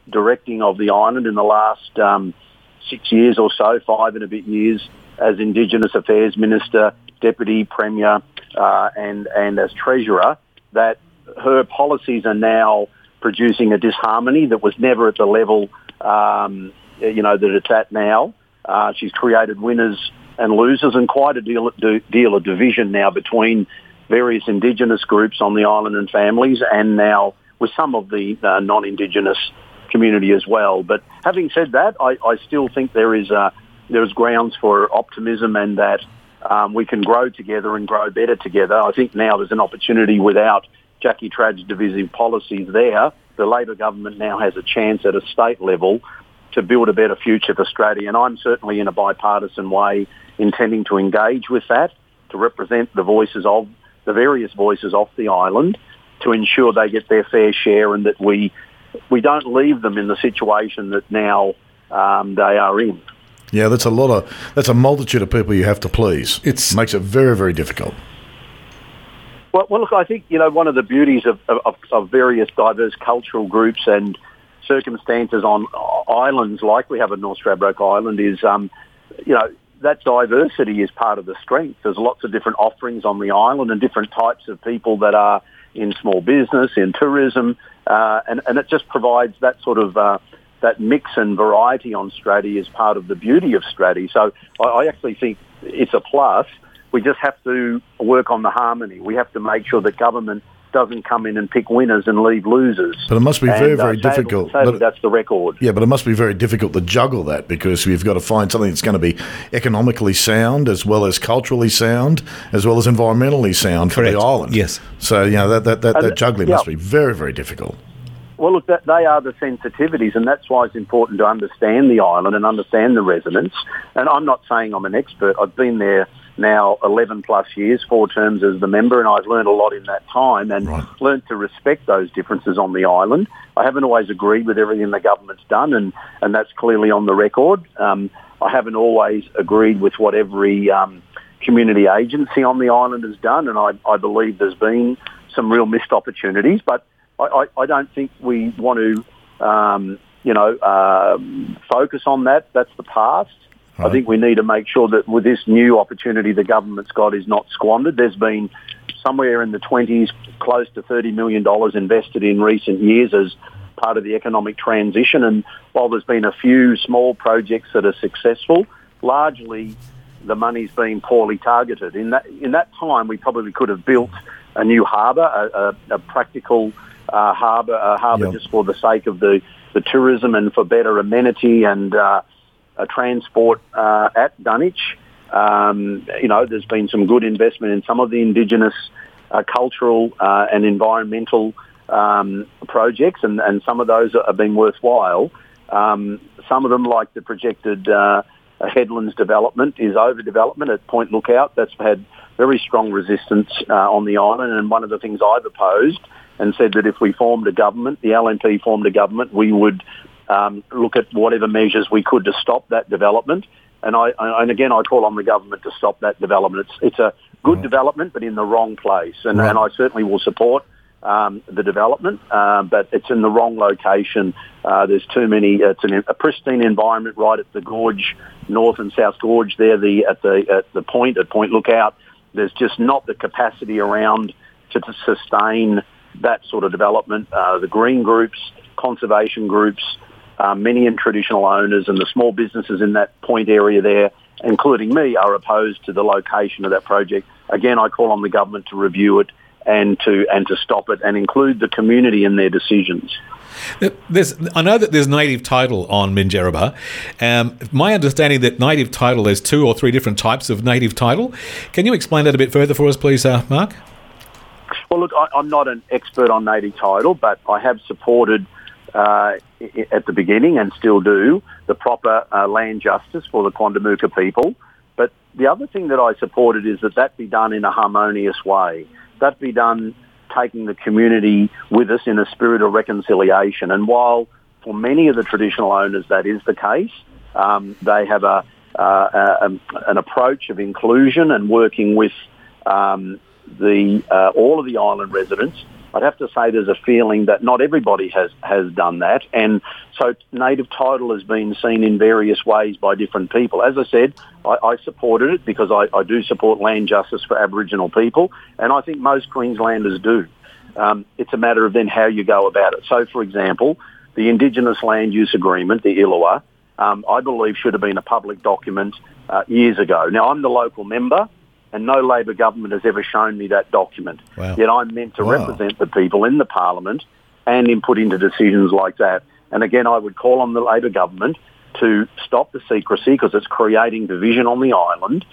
directing of the island in the last 6 years or so, 5 and a bit years, as Indigenous Affairs Minister, Deputy Premier, and as Treasurer, that her policies are now producing a disharmony that was never at the level that it's at now. She's created winners and losers and quite a deal of division now between various Indigenous groups on the island and families, and now with some of the non-Indigenous community as well. But having said that, I still think there is grounds for optimism and that we can grow together and grow better together. I think now there's an opportunity without Jackie Trad's divisive policies there. The Labor government now has a chance at a state level to build a better future for Australia, and I'm certainly in a bipartisan way intending to engage with that, to represent the voices of the various voices off the island, to ensure they get their fair share and that we don't leave them in the situation that now they are in. Yeah, that's a multitude of people you have to please. It makes it very, very difficult. Well, look, I think, one of the beauties of various diverse cultural groups and circumstances on islands like we have at North Stradbroke Island is, that diversity is part of the strength. There's lots of different offerings on the island and different types of people that are in small business, in tourism, and it just provides that sort of... that mix and variety on Strati is part of the beauty of Strati. So I actually think it's a plus. We just have to work on the harmony. We have to make sure that government doesn't come in and pick winners and leave losers. But it must be very, very difficult. Sadly, that's the record. Yeah, but it must be very difficult to juggle that because we've got to find something that's going to be economically sound as well as culturally sound as well as environmentally sound Correct. For the island. Yes. So, that juggling must be very, very difficult. Well, look, they are the sensitivities, and that's why it's important to understand the island and understand the residents. And I'm not saying I'm an expert. I've been there now 11-plus years, 4 terms as the member, and I've learned a lot in that time and learned to respect those differences on the island. I haven't always agreed with everything the government's done, and that's clearly on the record. I haven't always agreed with what every community agency on the island has done, and I believe there's been some real missed opportunities, but I don't think we want to, focus on that. That's the past. Right. I think we need to make sure that with this new opportunity the government's got is not squandered. There's been somewhere in the 20s, close to $30 million invested in recent years as part of the economic transition. And while there's been a few small projects that are successful, largely the money's been poorly targeted. In that time, we probably could have built a new harbour, a practical... harbour yep. just for the sake of the tourism and for better amenity and transport at Dunwich. There's been some good investment in some of the Indigenous cultural and environmental projects, and some of those have been worthwhile. Some of them, like the projected Headlands development, is overdevelopment at Point Lookout. That's had very strong resistance on the island, and one of the things I've opposed and said that if we formed a government, the LNP formed a government, we would look at whatever measures we could to stop that development. And again, I call on the government to stop that development. It's a good development, but in the wrong place. And I certainly will support the development, but it's in the wrong location. There's too many. It's a pristine environment right at the gorge, North and South Gorge there, at Point Lookout. There's just not the capacity around to sustain that sort of development. The green groups, conservation groups, many and traditional owners and the small businesses in that point area there, including me, are opposed to the location of that project. Again, I call on the government to review it and to stop it, and include the community in their decisions. I know that there's native title on Minjerribah. My understanding that native title, there's 2 or 3 different types of native title. Can you explain that a bit further for us, please, Mark? Well, look, I'm not an expert on native title, but I have supported at the beginning, and still do, the proper land justice for the Quandamooka people. But the other thing that I supported is that be done in a harmonious way. That be done taking the community with us in a spirit of reconciliation. And while for many of the traditional owners that is the case, they have an approach of inclusion and working with all of the island residents, I'd have to say there's a feeling that not everybody has done that. And so native title has been seen in various ways by different people. As I said, I supported it because I do support land justice for Aboriginal people, and I think most Queenslanders do. It's a matter of then how you go about it. So, for example, the Indigenous Land Use Agreement, the ILUA, I believe should have been a public document years ago. Now, I'm the local member, and no Labor government has ever shown me that document. Wow. Yet I'm meant to represent the people in the Parliament and input into decisions like that. And again, I would call on the Labor government to stop the secrecy, because it's creating division on the island,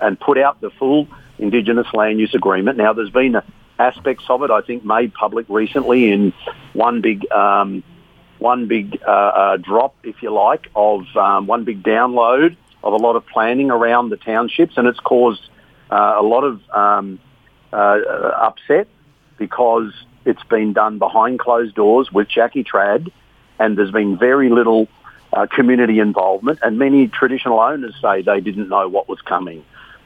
and put out the full Indigenous Land Use Agreement. Now, there's been aspects of it, I think, made public recently in one big drop, if you like, of one big download of a lot of planning around the townships, and it's caused a lot of upset, because it's been done behind closed doors with Jackie Trad, and there's been very little community involvement, and many traditional owners say they didn't know what was coming.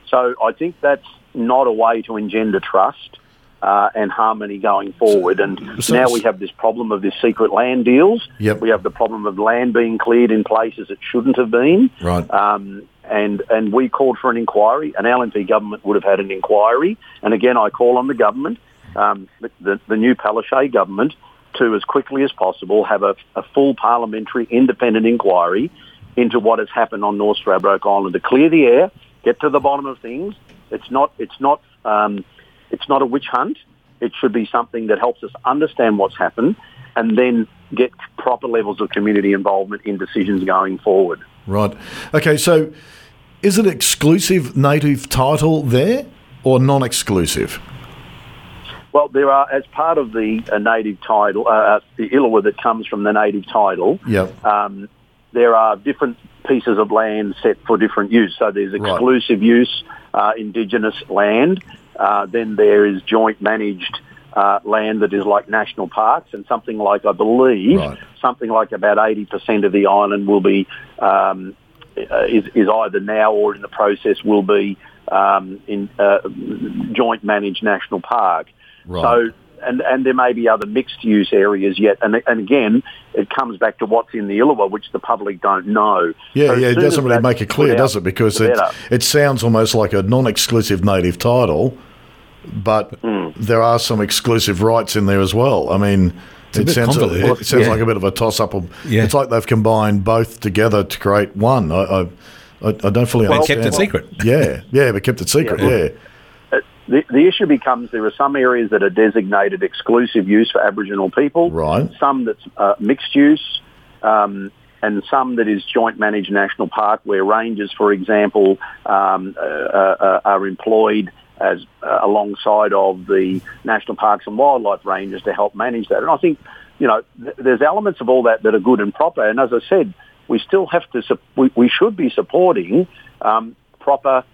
So I think that's not a way to engender trust and harmony going forward. And now we have this problem of these secret land deals. Yep. We have the problem of land being cleared in places it shouldn't have been. Right. And we called for an inquiry. An LNP government would have had an inquiry. And again, I call on the government, the new Palaszczuk government, to as quickly as possible have a full parliamentary independent inquiry into what has happened on North Stradbroke Island, to clear the air, get to the bottom of things. It's not a witch hunt. It should be something that helps us understand what's happened, and then get proper levels of community involvement in decisions going forward. Right. Okay, so is it exclusive native title there, or non-exclusive? Well, there are, as part of the native title, the ILUA that comes from the native title, yep. There are different pieces of land set for different use. So there's exclusive use, Indigenous land. Then there is joint managed land that is like national parks, and something like, I believe, something like about 80% of the island will be is either now or in the process will be in joint managed national park. Right. So, and there may be other mixed use areas yet. And again, it comes back to what's in the ILUA, which the public don't know. Yeah, so it doesn't really make it clear, does it? Because it sounds almost like a non-exclusive native title, but there are some exclusive rights in there as well. I mean, it sounds like a bit of a toss-up. It's like they've combined both together to create one. I don't fully understand. They kept it secret. Yeah, they kept it secret, yeah. The issue becomes there are some areas that are designated exclusive use for Aboriginal people, some that's mixed use, and some that is joint managed national park, where rangers, for example, are employed as alongside of the national parks and wildlife rangers to help manage that. And I think, there's elements of all that that are good and proper. And as I said, we still have to, we should be supporting proper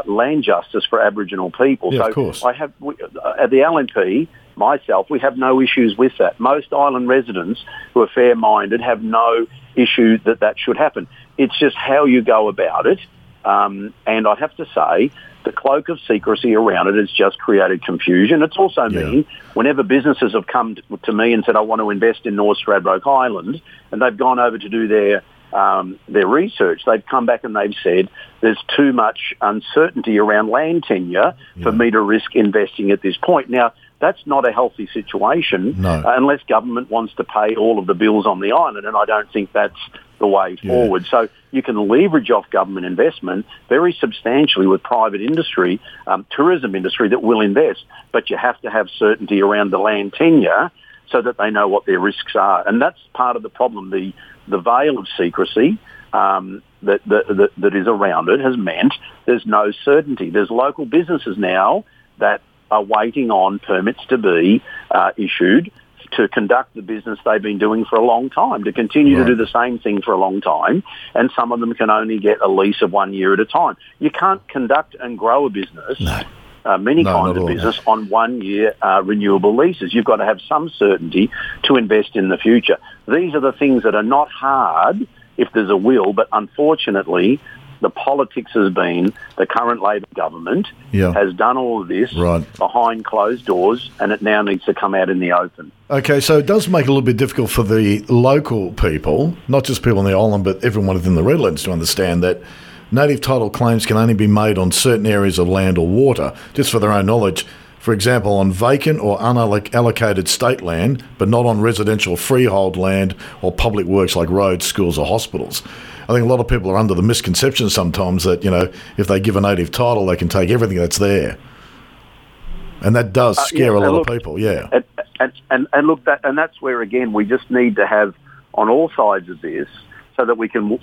land justice for Aboriginal people. Yeah, so of course. At the LNP, myself, we have no issues with that. Most island residents who are fair-minded have no issue that should happen. It's just how you go about it. And I have to say, the cloak of secrecy around it has just created confusion. It's also mean whenever businesses have come to me and said, I want to invest in North Stradbroke Island, and they've gone over to do their research, they've come back and they've said there's too much uncertainty around land tenure for me to risk investing at this point. Now, That's not a healthy situation unless government wants to pay all of the bills on the island, and I don't think that's the way forward. So you can leverage off government investment very substantially with private industry, tourism industry that will invest, but you have to have certainty around the land tenure so that they know what their risks are. And that's part of the problem. The veil of secrecy that is around it has meant there's no certainty. There's local businesses now that are waiting on permits to be issued to conduct the business they've been doing for a long time, to continue to do the same thing for a long time, and some of them can only get a lease of 1 year at a time. You can't conduct and grow a business, many kinds of business, on 1 year renewable leases. You've got to have some certainty to invest in the future. These are the things that are not hard if there's a will, but unfortunately the politics has been the current Labor government has done all of this behind closed doors, and it now needs to come out in the open. Okay, so it does make it a little bit difficult for the local people, not just people on the island, but everyone within the Redlands to understand that native title claims can only be made on certain areas of land or water, just for their own knowledge. For example, on vacant or unallocated state land, but not on residential freehold land or public works like roads, schools or hospitals. I think a lot of people are under the misconception sometimes that, you know, if they give a native title, they can take everything that's there. And that does scare a lot of people, And look, that's where, again, we just need to have, on all sides of this, so that we can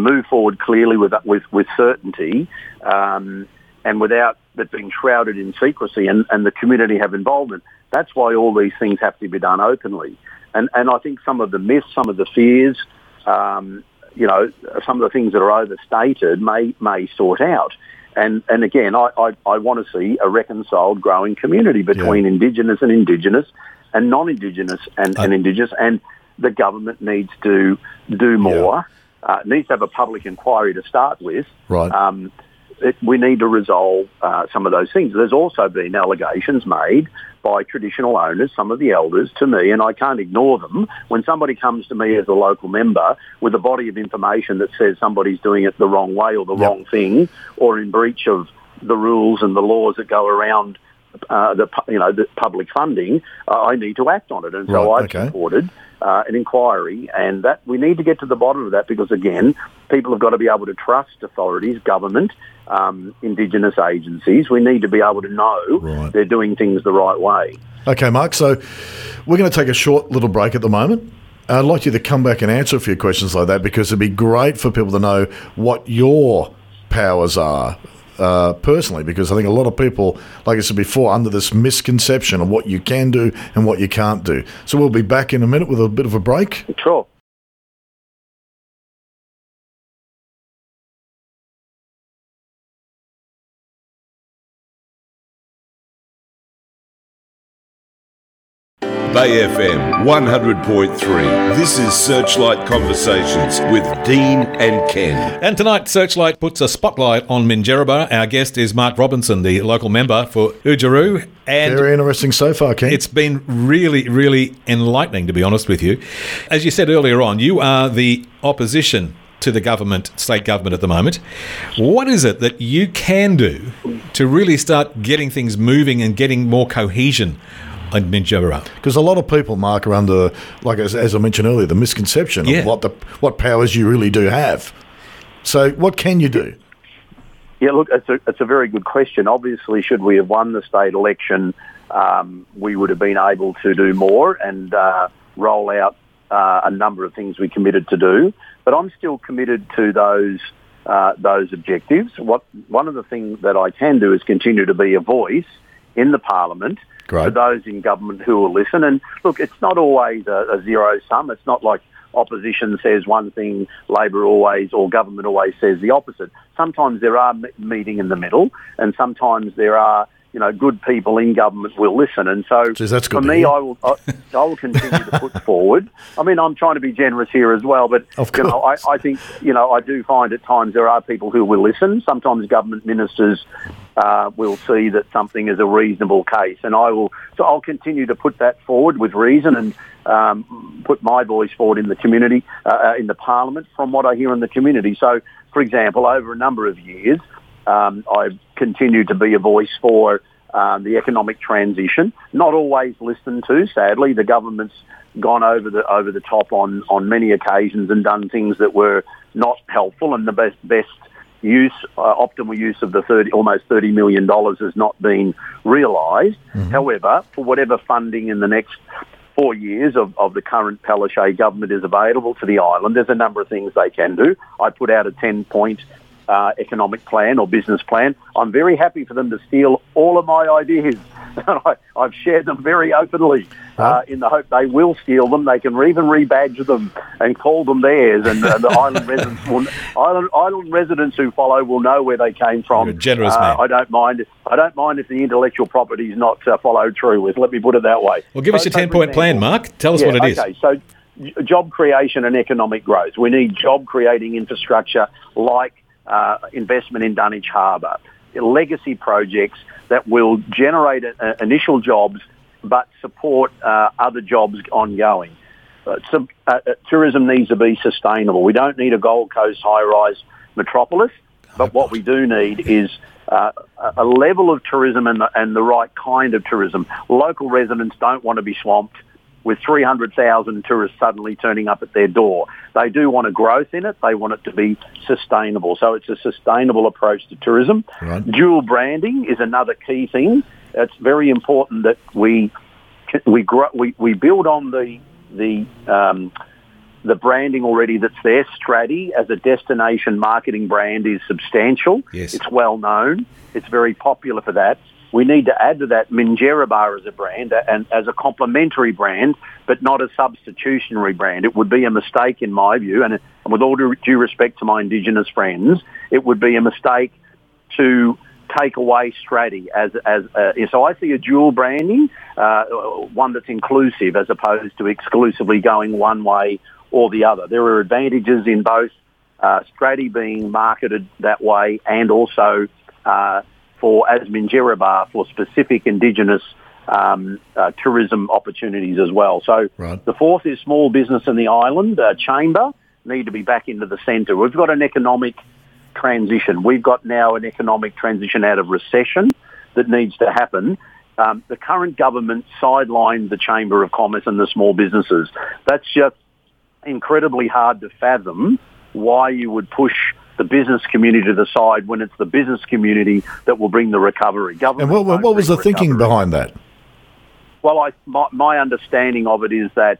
move forward clearly with certainty and without that being shrouded in secrecy, and the community have involvement. That's why all these things have to be done openly. And I think some of the myths, some of the fears, some of the things that are overstated may sort out. And again, I want to see a reconciled, growing community between Indigenous and non-Indigenous and Indigenous. And the government needs to do more. It needs to have a public inquiry to start with. Right. We need to resolve some of those things. There's also been allegations made by traditional owners, some of the elders, to me, and I can't ignore them. When somebody comes to me as a local member with a body of information that says somebody's doing it the wrong way or the wrong thing, or in breach of the rules and the laws that go around the public funding, I need to act on it. And so I've supported an inquiry, and that we need to get to the bottom of that, because, again, people have got to be able to trust authorities, government, Indigenous agencies. We need to be able to know they're doing things the right way. Okay, Mark, so we're going to take a short little break at the moment. I'd like you to come back and answer a few questions like that, because it'd be great for people to know what your powers are. Personally, because I think a lot of people, like I said before, under this misconception of what you can do and what you can't do. So we'll be back in a minute with a bit of a break. Sure. Bay FM 100.3. This is Searchlight Conversations with Dean and Ken. And tonight, Searchlight puts a spotlight on Minjerribah. Our guest is Mark Robinson, the local member for Oodgeroo. And very interesting so far, Ken. It's been really, really enlightening, to be honest with you. As you said earlier on, you are the opposition to the government, state government at the moment. What is it that you can do to really start getting things moving and getting more cohesion and Minjerribah? Because a lot of people, Mark, are under, like as I mentioned earlier, the misconception of what powers you really do have. So what can you do? Yeah, look, it's a very good question. Obviously, should we have won the state election, we would have been able to do more and roll out a number of things we committed to do. But I'm still committed to those objectives. One of the things that I can do is continue to be a voice in the parliament for those in government who will listen. And look, it's not always a zero sum. It's not like opposition says one thing, Labor always, or government always says the opposite. Sometimes there are meeting in the middle, and sometimes there are, good people in government will listen. And so for me, I will continue to put forward. I mean, I'm trying to be generous here as well, but I think, I do find at times there are people who will listen. Sometimes government ministers will see that something is a reasonable case, and I'll continue to put that forward with reason and put my voice forward in the community, in the parliament, from what I hear in the community. So, for example, over a number of years, I've continued to be a voice for the economic transition, not always listened to, sadly. The government's gone over the top on many occasions and done things that were not helpful, and the best use, optimal use of the almost $30 million has not been realised. Mm-hmm. However, for whatever funding in the next 4 years of the current Palaszczuk government is available to the island, there's a number of things they can do. I put out a 10-point economic plan or business plan. I'm very happy for them to steal all of my ideas. I've shared them very openly in the hope they will steal them. They can even rebadge them and call them theirs, and the island residents who follow will know where they came from. You're a generous man. I don't mind if the intellectual property is not followed through with. Let me put it that way. Well, give us your 10-point plan, Mark. Tell us what it is. Okay, so job creation and economic growth. We need job-creating infrastructure like investment in Dunwich Harbour, legacy projects that will generate initial jobs but support other jobs ongoing. Tourism needs to be sustainable. We don't need a Gold Coast high-rise metropolis, but what we do need is a level of tourism and the right kind of tourism. Local residents don't want to be swamped with 300,000 tourists suddenly turning up at their door. They do want a growth in it. They want it to be sustainable. So it's a sustainable approach to tourism. Right. Dual branding is another key thing. It's very important that we build on the branding already that's there. Strati as a destination marketing brand is substantial. Yes. It's well known. It's very popular for that. We need to add to that Minjerribah as a brand and as a complementary brand, but not a substitutionary brand. It would be a mistake, in my view, and with all due respect to my Indigenous friends, it would be a mistake to take away Strati. So I see a dual branding, one that's inclusive as opposed to exclusively going one way or the other. There are advantages in both Strati being marketed that way and also as Minjerribah, for specific Indigenous tourism opportunities as well. So The fourth is small business in the island. Chamber need to be back into the centre. We've got an economic transition. We've got now an economic transition out of recession that needs to happen. The current government sidelined the Chamber of Commerce and the small businesses. That's just incredibly hard to fathom why you would push the business community to the side when it's the business community that will bring the recovery. Government. And what was the recovery. Thinking behind that? Well, my understanding of it is that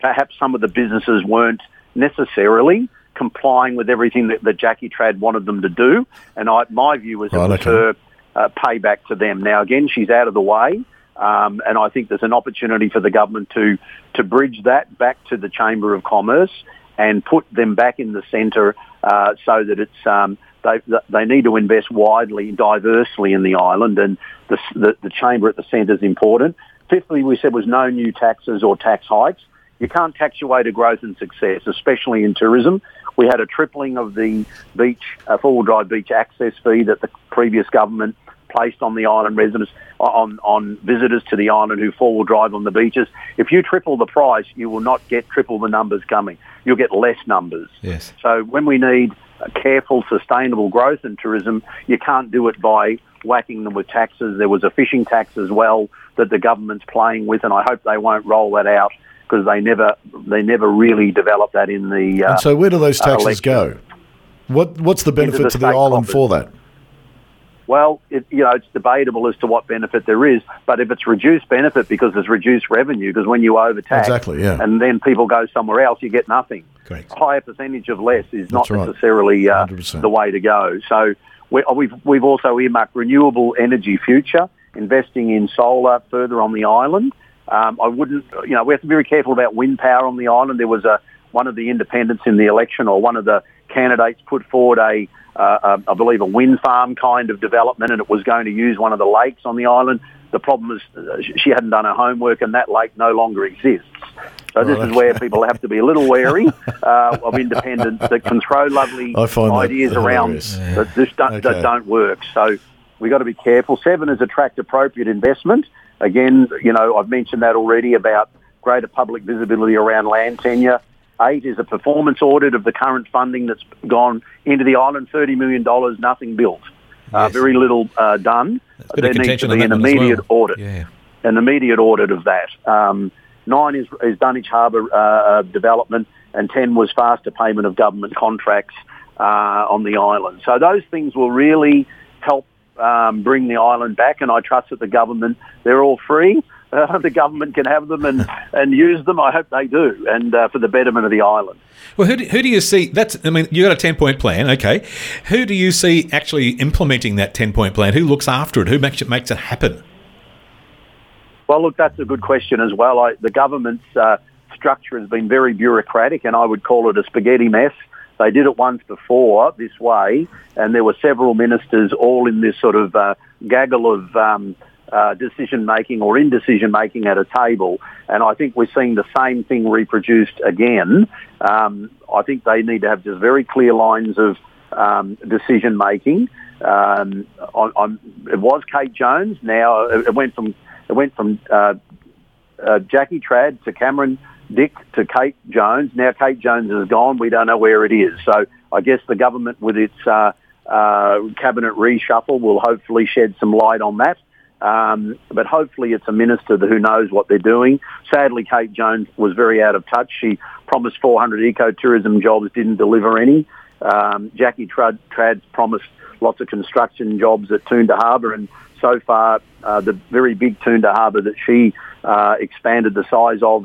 perhaps some of the businesses weren't necessarily complying with everything that Jackie Trad wanted them to do, and my view was it was her payback to them. Now, again, she's out of the way, and I think there's an opportunity for the government to bridge that back to the Chamber of Commerce and put them back in the centre so that it's they need to invest widely, diversely in the island, and the chamber at the centre is important. Fifthly, we said was no new taxes or tax hikes. You can't tax your way to growth and success, especially in tourism. We had a tripling of the beach, four-wheel-drive beach access fee that the previous government placed on the island residents, on visitors to the island who four-wheel drive on the beaches. If you triple the price, you will not get triple the numbers coming. You'll get less numbers. Yes. So when we need a careful, sustainable growth in tourism, you can't do it by whacking them with taxes. There was a fishing tax as well that the government's playing with, and I hope they won't roll that out because they never really developed that in the And so where do those taxes go? What's the benefit to the island office for that? Well, it's debatable as to what benefit there is, but if it's reduced benefit because there's reduced revenue, because when you overtax and then people go somewhere else, you get nothing. Correct. A higher percentage of less is not necessarily the way to go. So we've also earmarked renewable energy future, investing in solar further on the island. We have to be very careful about wind power on the island. There was one of the independents in the election, or one of the candidates put forward I believe, a wind farm kind of development, and it was going to use one of the lakes on the island. The problem is she hadn't done her homework, and that lake no longer exists. So this is where people have to be a little wary of independents that can throw lovely ideas around that don't work. So we've got to be careful. 7 is attract appropriate investment. Again, I've mentioned that already about greater public visibility around land tenure. 8 is a performance audit of the current funding that's gone into the island, $30 million, nothing built, very little done. there needs to be an immediate audit. Yeah. An immediate audit of that. 9 is Dunwich Harbour development, and 10 was faster payment of government contracts on the island. So those things will really help bring the island back, and I trust that the government, they're all free. The government can have them and use them. I hope they do, and for the betterment of the island. Well, who do you see? You've got a 10-point plan, okay. Who do you see actually implementing that 10-point plan? Who looks after it? Who makes it happen? Well, look, that's a good question as well. The government's structure has been very bureaucratic, and I would call it a spaghetti mess. They did it once before this way, and there were several ministers all in this sort of gaggle of decision-making or indecision-making at a table. And I think we're seeing the same thing reproduced again. I think they need to have just very clear lines of decision-making. It was Kate Jones. Now it went from Jackie Trad to Cameron Dick to Kate Jones. Now Kate Jones is gone. We don't know where it is. So I guess the government with its cabinet reshuffle will hopefully shed some light on that. But hopefully it's a minister who knows what they're doing. Sadly, Kate Jones was very out of touch. She promised 400 ecotourism jobs, didn't deliver any. Jackie Trad promised lots of construction jobs at Toondah Harbour, and so far, the very big Toondah Harbour that she expanded the size of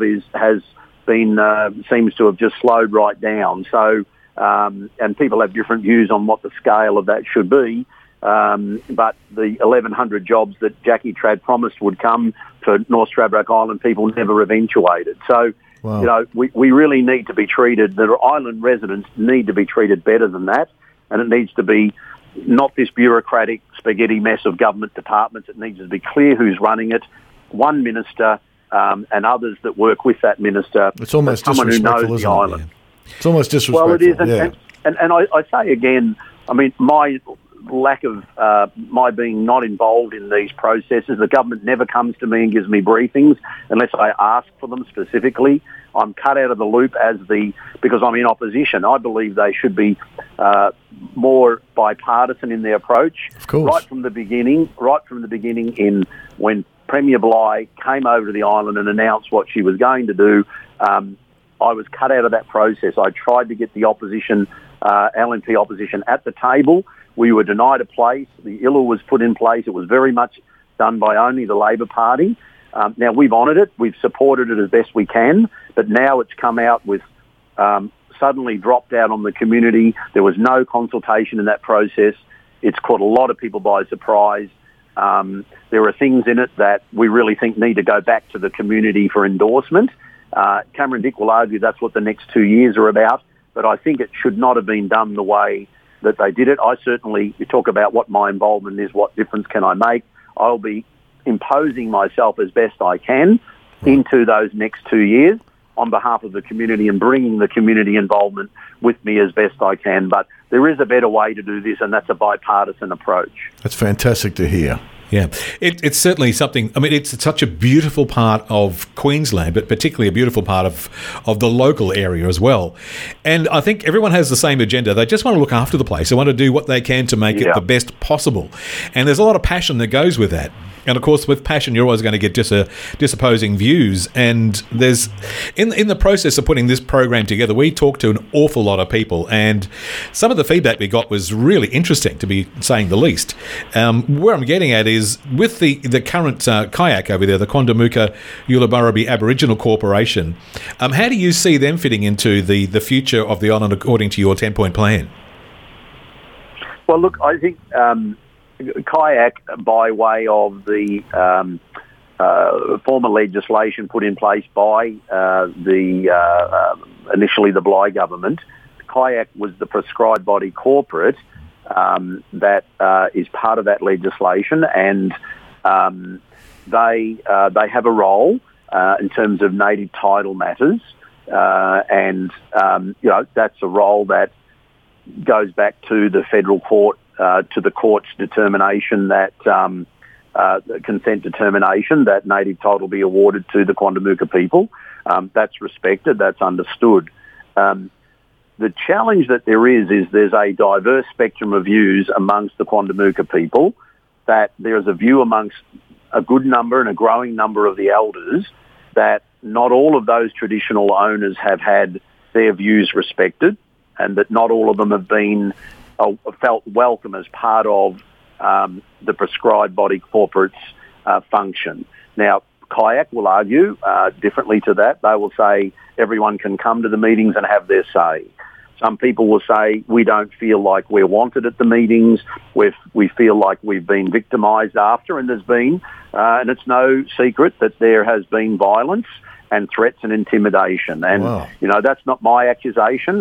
seems to have just slowed right down. So, and people have different views on what the scale of that should be. But the 1,100 jobs that Jackie Trad promised would come for North Stradbroke Island, people never eventuated. So, wow. We really need to be treated, the island residents need to be treated better than that, and it needs to be not this bureaucratic spaghetti mess of government departments. It needs to be clear who's running it, one minister and others that work with that minister. It's almost disrespectful, someone who knows the island. Yeah. It's almost disrespectful. Well, it is. Yeah. And I say again, my lack of my being not involved in these processes, the government never comes to me and gives me briefings unless I ask for them specifically. I'm cut out of the loop because I'm in opposition. I believe they should be more bipartisan in their approach. Of course. Right from the beginning when Premier Bligh came over to the island and announced what she was going to do, I was cut out of that process. I tried to get the opposition, LNP opposition at the table. We were denied a place. The ILLA was put in place. It was very much done by only the Labor Party. Now, we've honoured it. We've supported it as best we can. But now it's come out with suddenly dropped out on the community. There was no consultation in that process. It's caught a lot of people by surprise. There are things in it that we really think need to go back to the community for endorsement. Cameron Dick will argue that's what the next 2 years are about. But I think it should not have been done the way that they did it. You talk about what my involvement is, what difference can I make. I'll be imposing myself as best I can into those next 2 years on behalf of the community and bringing the community involvement with me as best I can. But there is a better way to do this, and that's a bipartisan approach. That's fantastic to hear. Yeah, it's certainly something. It's such a beautiful part of Queensland, but particularly a beautiful part of the local area as well. And I think everyone has the same agenda. They just want to look after the place. They want to do what they can to make it the best possible. And there's a lot of passion that goes with that. And, of course, with passion, you're always going to get disopposing views. And there's in the process of putting this program together, we talked to an awful lot of people. And some of the feedback we got was really interesting, to be saying the least. Where I'm getting at is with the current kayak over there, the Quandamooka Yoolooburrabee Aboriginal Corporation, how do you see them fitting into the future of the island according to your 10-point plan? Well, look, I think... kayak, by way of the former legislation put in place by initially the Bligh government, kayak was the prescribed body corporate that is part of that legislation, and they have a role in terms of native title matters, and that's a role that goes back to the federal court. To the court's determination that consent determination that native title be awarded to the Quandamooka people. That's respected, that's understood. The challenge that there is there's a diverse spectrum of views amongst the Quandamooka people. that there is a view amongst a good number and a growing number of the elders that not all of those traditional owners have had their views respected, and that not all of them have been felt welcome as part of the prescribed body corporate's function. Now, Kayak will argue differently to that. They will say everyone can come to the meetings and have their say. Some people will say, we don't feel like we're wanted at the meetings. We feel like we've been victimised after, and there's been, and it's no secret that there has been violence and threats and intimidation. And, wow, you know, that's not my accusation.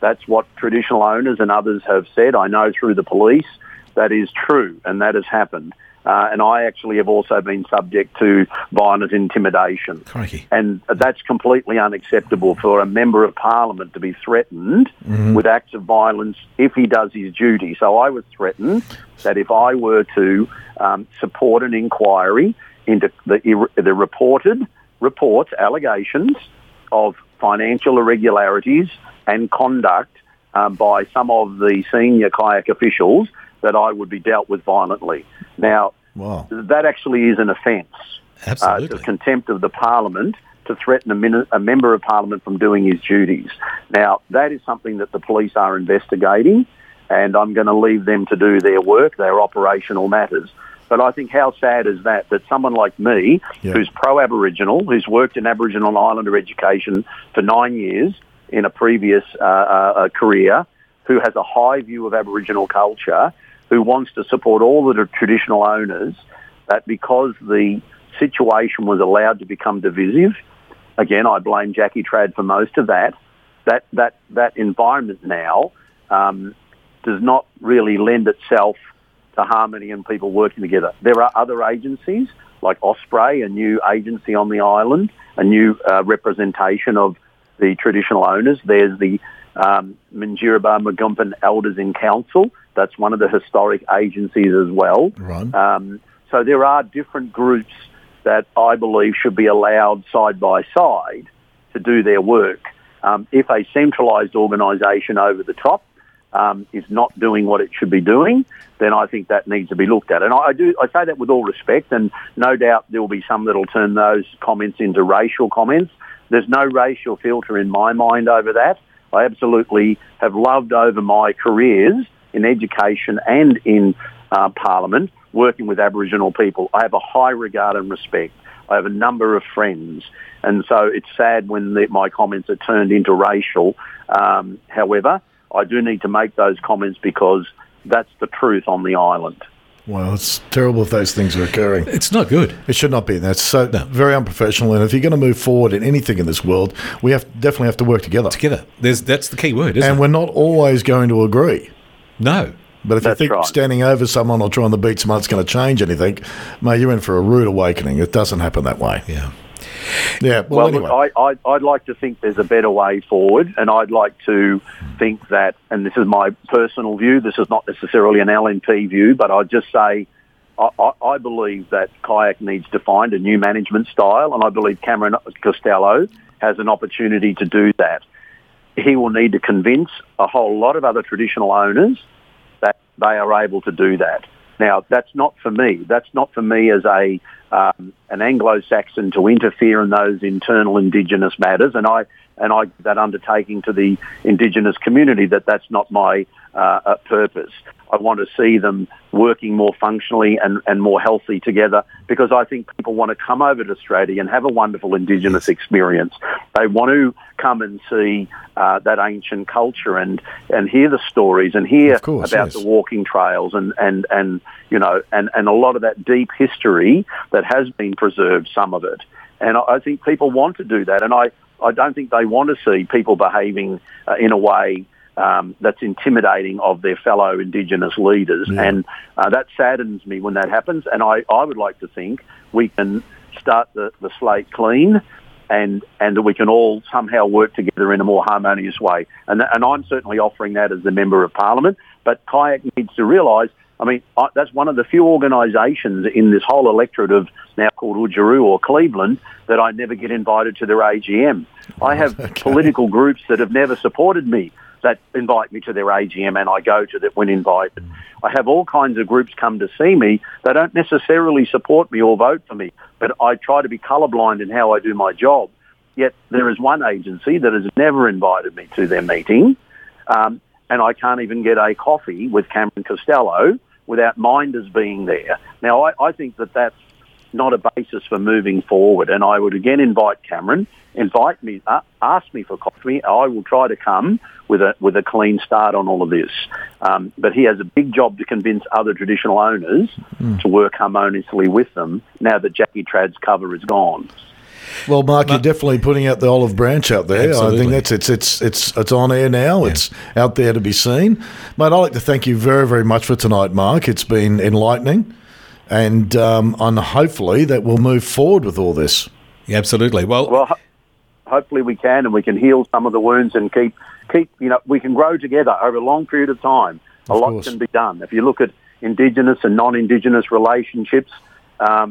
That's what traditional owners and others have said. I know through the police that is true, and that has happened. And I actually have also been subject to violent intimidation. Crikey. And that's completely unacceptable for a member of parliament to be threatened with acts of violence if he does his duty. So I was threatened that if I were to support an inquiry into the reports, allegations of financial irregularities and conduct by some of the senior Kayak officials, that I would be dealt with violently. Now, wow, that actually is an offence. Absolutely. To contempt of the parliament to threaten a member of parliament from doing his duties. Now, that is something that the police are investigating, and I'm going to leave them to do their work, their operational matters. But I think how sad is that someone like me, who's pro-Aboriginal, who's worked in Aboriginal and Islander education for 9 years in a previous career, who has a high view of Aboriginal culture, who wants to support all the traditional owners, that because the situation was allowed to become divisive, again, I blame Jackie Trad for most of that environment now does not really lend itself to harmony and people working together. There are other agencies like Osprey, a new agency on the island, a new representation of the traditional owners. There's the Minjerribah Mulgumpin Elders in Council. That's one of the historic agencies as well. Right. So there are different groups that I believe should be allowed side by side to do their work. If a centralised organisation over the top is not doing what it should be doing, then I think that needs to be looked at. And I say that with all respect, and no doubt there will be some that will turn those comments into racial comments. There's no racial filter in my mind over that. I absolutely have loved over my careers in education and in Parliament, working with Aboriginal people. I have a high regard and respect. I have a number of friends. And so it's sad when my comments are turned into racial. However, I do need to make those comments because that's the truth on the island. Well, it's terrible if those things are occurring. It's not good. It should not be. That's so very unprofessional. And if you're going to move forward in anything in this world, we definitely have to work together. Together. That's the key word, isn't it? And we're not always going to agree. No. But if you think standing over someone or trying to beat someone's going to change anything, mate, you're in for a rude awakening. It doesn't happen that way. Yeah. Yeah. Well, anyway. Look, I'd like to think there's a better way forward, and I'd like to think that, and this is my personal view, this is not necessarily an LNP view, but I'd just say I believe that Kayak needs to find a new management style, and I believe Cameron Costello has an opportunity to do that. He will need to convince a whole lot of other traditional owners that they are able to do that. Now, that's not for me. That's not for me as an Anglo-Saxon to interfere in those internal Indigenous matters, and I give that undertaking to the Indigenous community that's not my purpose. I want to see them working more functionally and more healthy together, because I think people want to come over to Australia and have a wonderful Indigenous experience. They want to come and see that ancient culture and hear the stories and hear the walking trails and a lot of that deep history that has been preserved, some of it. And I think people want to do that, and I don't think they want to see people behaving in a way that's intimidating of their fellow Indigenous leaders. Yeah. And that saddens me when that happens. And I would like to think we can start the slate clean and that we can all somehow work together in a more harmonious way. And I'm certainly offering that as a member of Parliament. But Kayak needs to realise, that's one of the few organisations in this whole electorate of now called Oodgeroo or Cleveland that I never get invited to their AGM. I have political groups that have never supported me. that invite me to their AGM, and I go to that when invited. I have all kinds of groups come to see me. They don't necessarily support me or vote for me, but I try to be colourblind in how I do my job. Yet there is one agency that has never invited me to their meeting, and I can't even get a coffee with Cameron Costello without Minders being there. Now, I think that that's not a basis for moving forward, and I would again invite Cameron, invite me, ask me for coffee. I will try to come with a clean start on all of this. But he has a big job to convince other traditional owners to work harmoniously with them now that Jackie Trad's cover is gone. Well, Mark, you're definitely putting out the olive branch out there. Absolutely. I think that's it's on air now. Yeah. It's out there to be seen. Mate, I'd like to thank you very, very much for tonight, Mark. It's been enlightening, and hopefully that we'll move forward with all this. Yeah, absolutely. Well, hopefully we can, and we can heal some of the wounds and keep. You know, we can grow together over a long period of time. A lot can be done. If you look at Indigenous and non-Indigenous relationships, a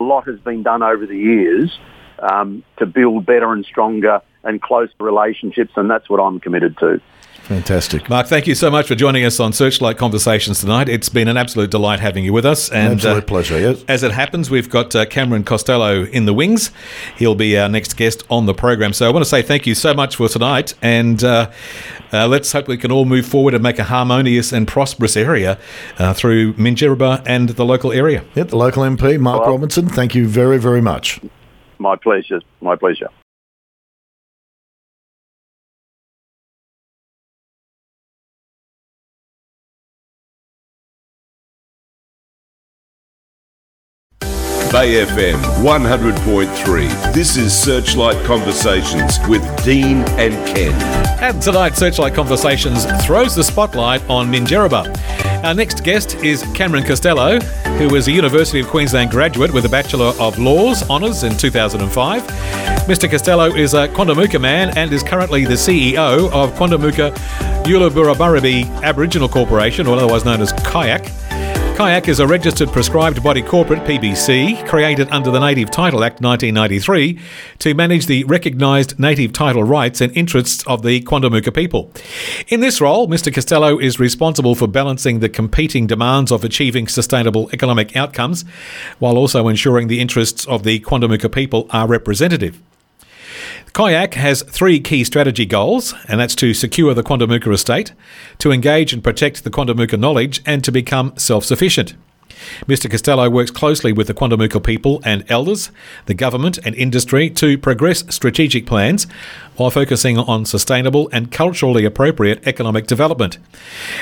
lot has been done over the years to build better and stronger and closer relationships, and that's what I'm committed to. Fantastic. Mark, thank you so much for joining us on Searchlight Conversations tonight. It's been an absolute delight having you with us. And, absolute pleasure, yes. As it happens, we've got Cameron Costello in the wings. He'll be our next guest on the program. So I want to say thank you so much for tonight, and let's hope we can all move forward and make a harmonious and prosperous area through Minjerribah and the local area. Yep, the local MP, Mark Robinson, thank you very, very much. My pleasure. Bay FM 100.3. This is Searchlight Conversations with Dean and Ken. And tonight, Searchlight Conversations throws the spotlight on Minjerribah. Our next guest is Cameron Costello, who is a University of Queensland graduate with a Bachelor of Laws honours in 2005. Mr. Costello is a Quandamooka man and is currently the CEO of Quandamooka Yoolooburrabee Aboriginal Corporation, or otherwise known as KAYAC. KAYAC is a registered prescribed body corporate, PBC, created under the Native Title Act 1993 to manage the recognised native title rights and interests of the Quandamooka people. In this role, Mr. Costello is responsible for balancing the competing demands of achieving sustainable economic outcomes while also ensuring the interests of the Quandamooka people are representative. KAYAC has three key strategy goals, and that's to secure the Quandamooka estate, to engage and protect the Quandamooka knowledge, and to become self-sufficient. Mr. Costello works closely with the Quandamooka people and elders, the government and industry to progress strategic plans while focusing on sustainable and culturally appropriate economic development.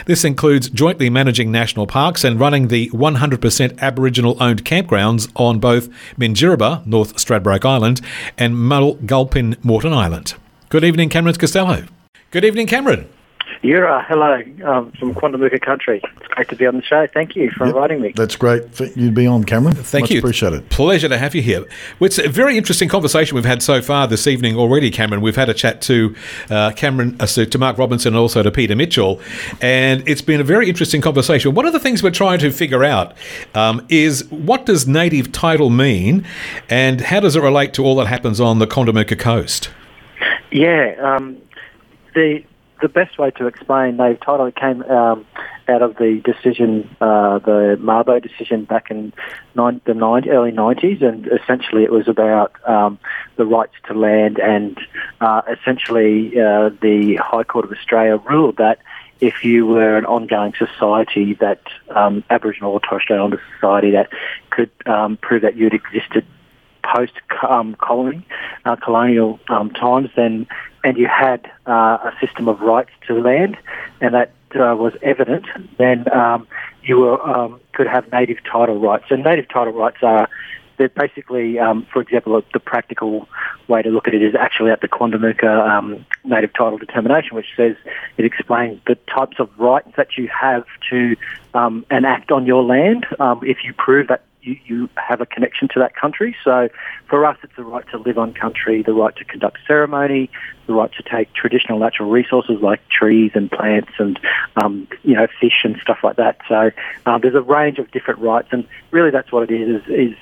This includes jointly managing national parks and running the 100% Aboriginal-owned campgrounds on both Minjerribah, North Stradbroke Island, and Mulgumpin, Moreton Island. Good evening, Cameron Costello. Good evening, Cameron. Yura, hello, from Quandamooka country. It's great to be on the show. Thank you for inviting me. That's great for you to be on, Cameron. Thank you. Much appreciated. Pleasure to have you here. Well, it's a very interesting conversation we've had so far this evening already, Cameron. We've had a chat to to Mark Robinson and also to Peter Mitchell, and it's been a very interesting conversation. One of the things we're trying to figure out is what does native title mean, and how does it relate to all that happens on the Quandamooka coast? Yeah, The best way to explain native title came out of the decision, the Mabo decision back in the early 90s, and essentially it was about the rights to land, and essentially the High Court of Australia ruled that if you were an ongoing society, that Aboriginal or Torres Strait Islander society that could prove that you'd existed post-colony, colonial times, then, and you had a system of rights to land, and that was evident, then you were, could have native title rights. And native title rights are, they're basically, for example, the practical way to look at it is actually at the Quandamooka Native Title Determination, which says it explains the types of rights that you have to enact on your land if you prove that you have a connection to that country. So for us, it's the right to live on country, the right to conduct ceremony, the right to take traditional natural resources like trees and plants and, fish and stuff like that. So there's a range of different rights, and really that's what it is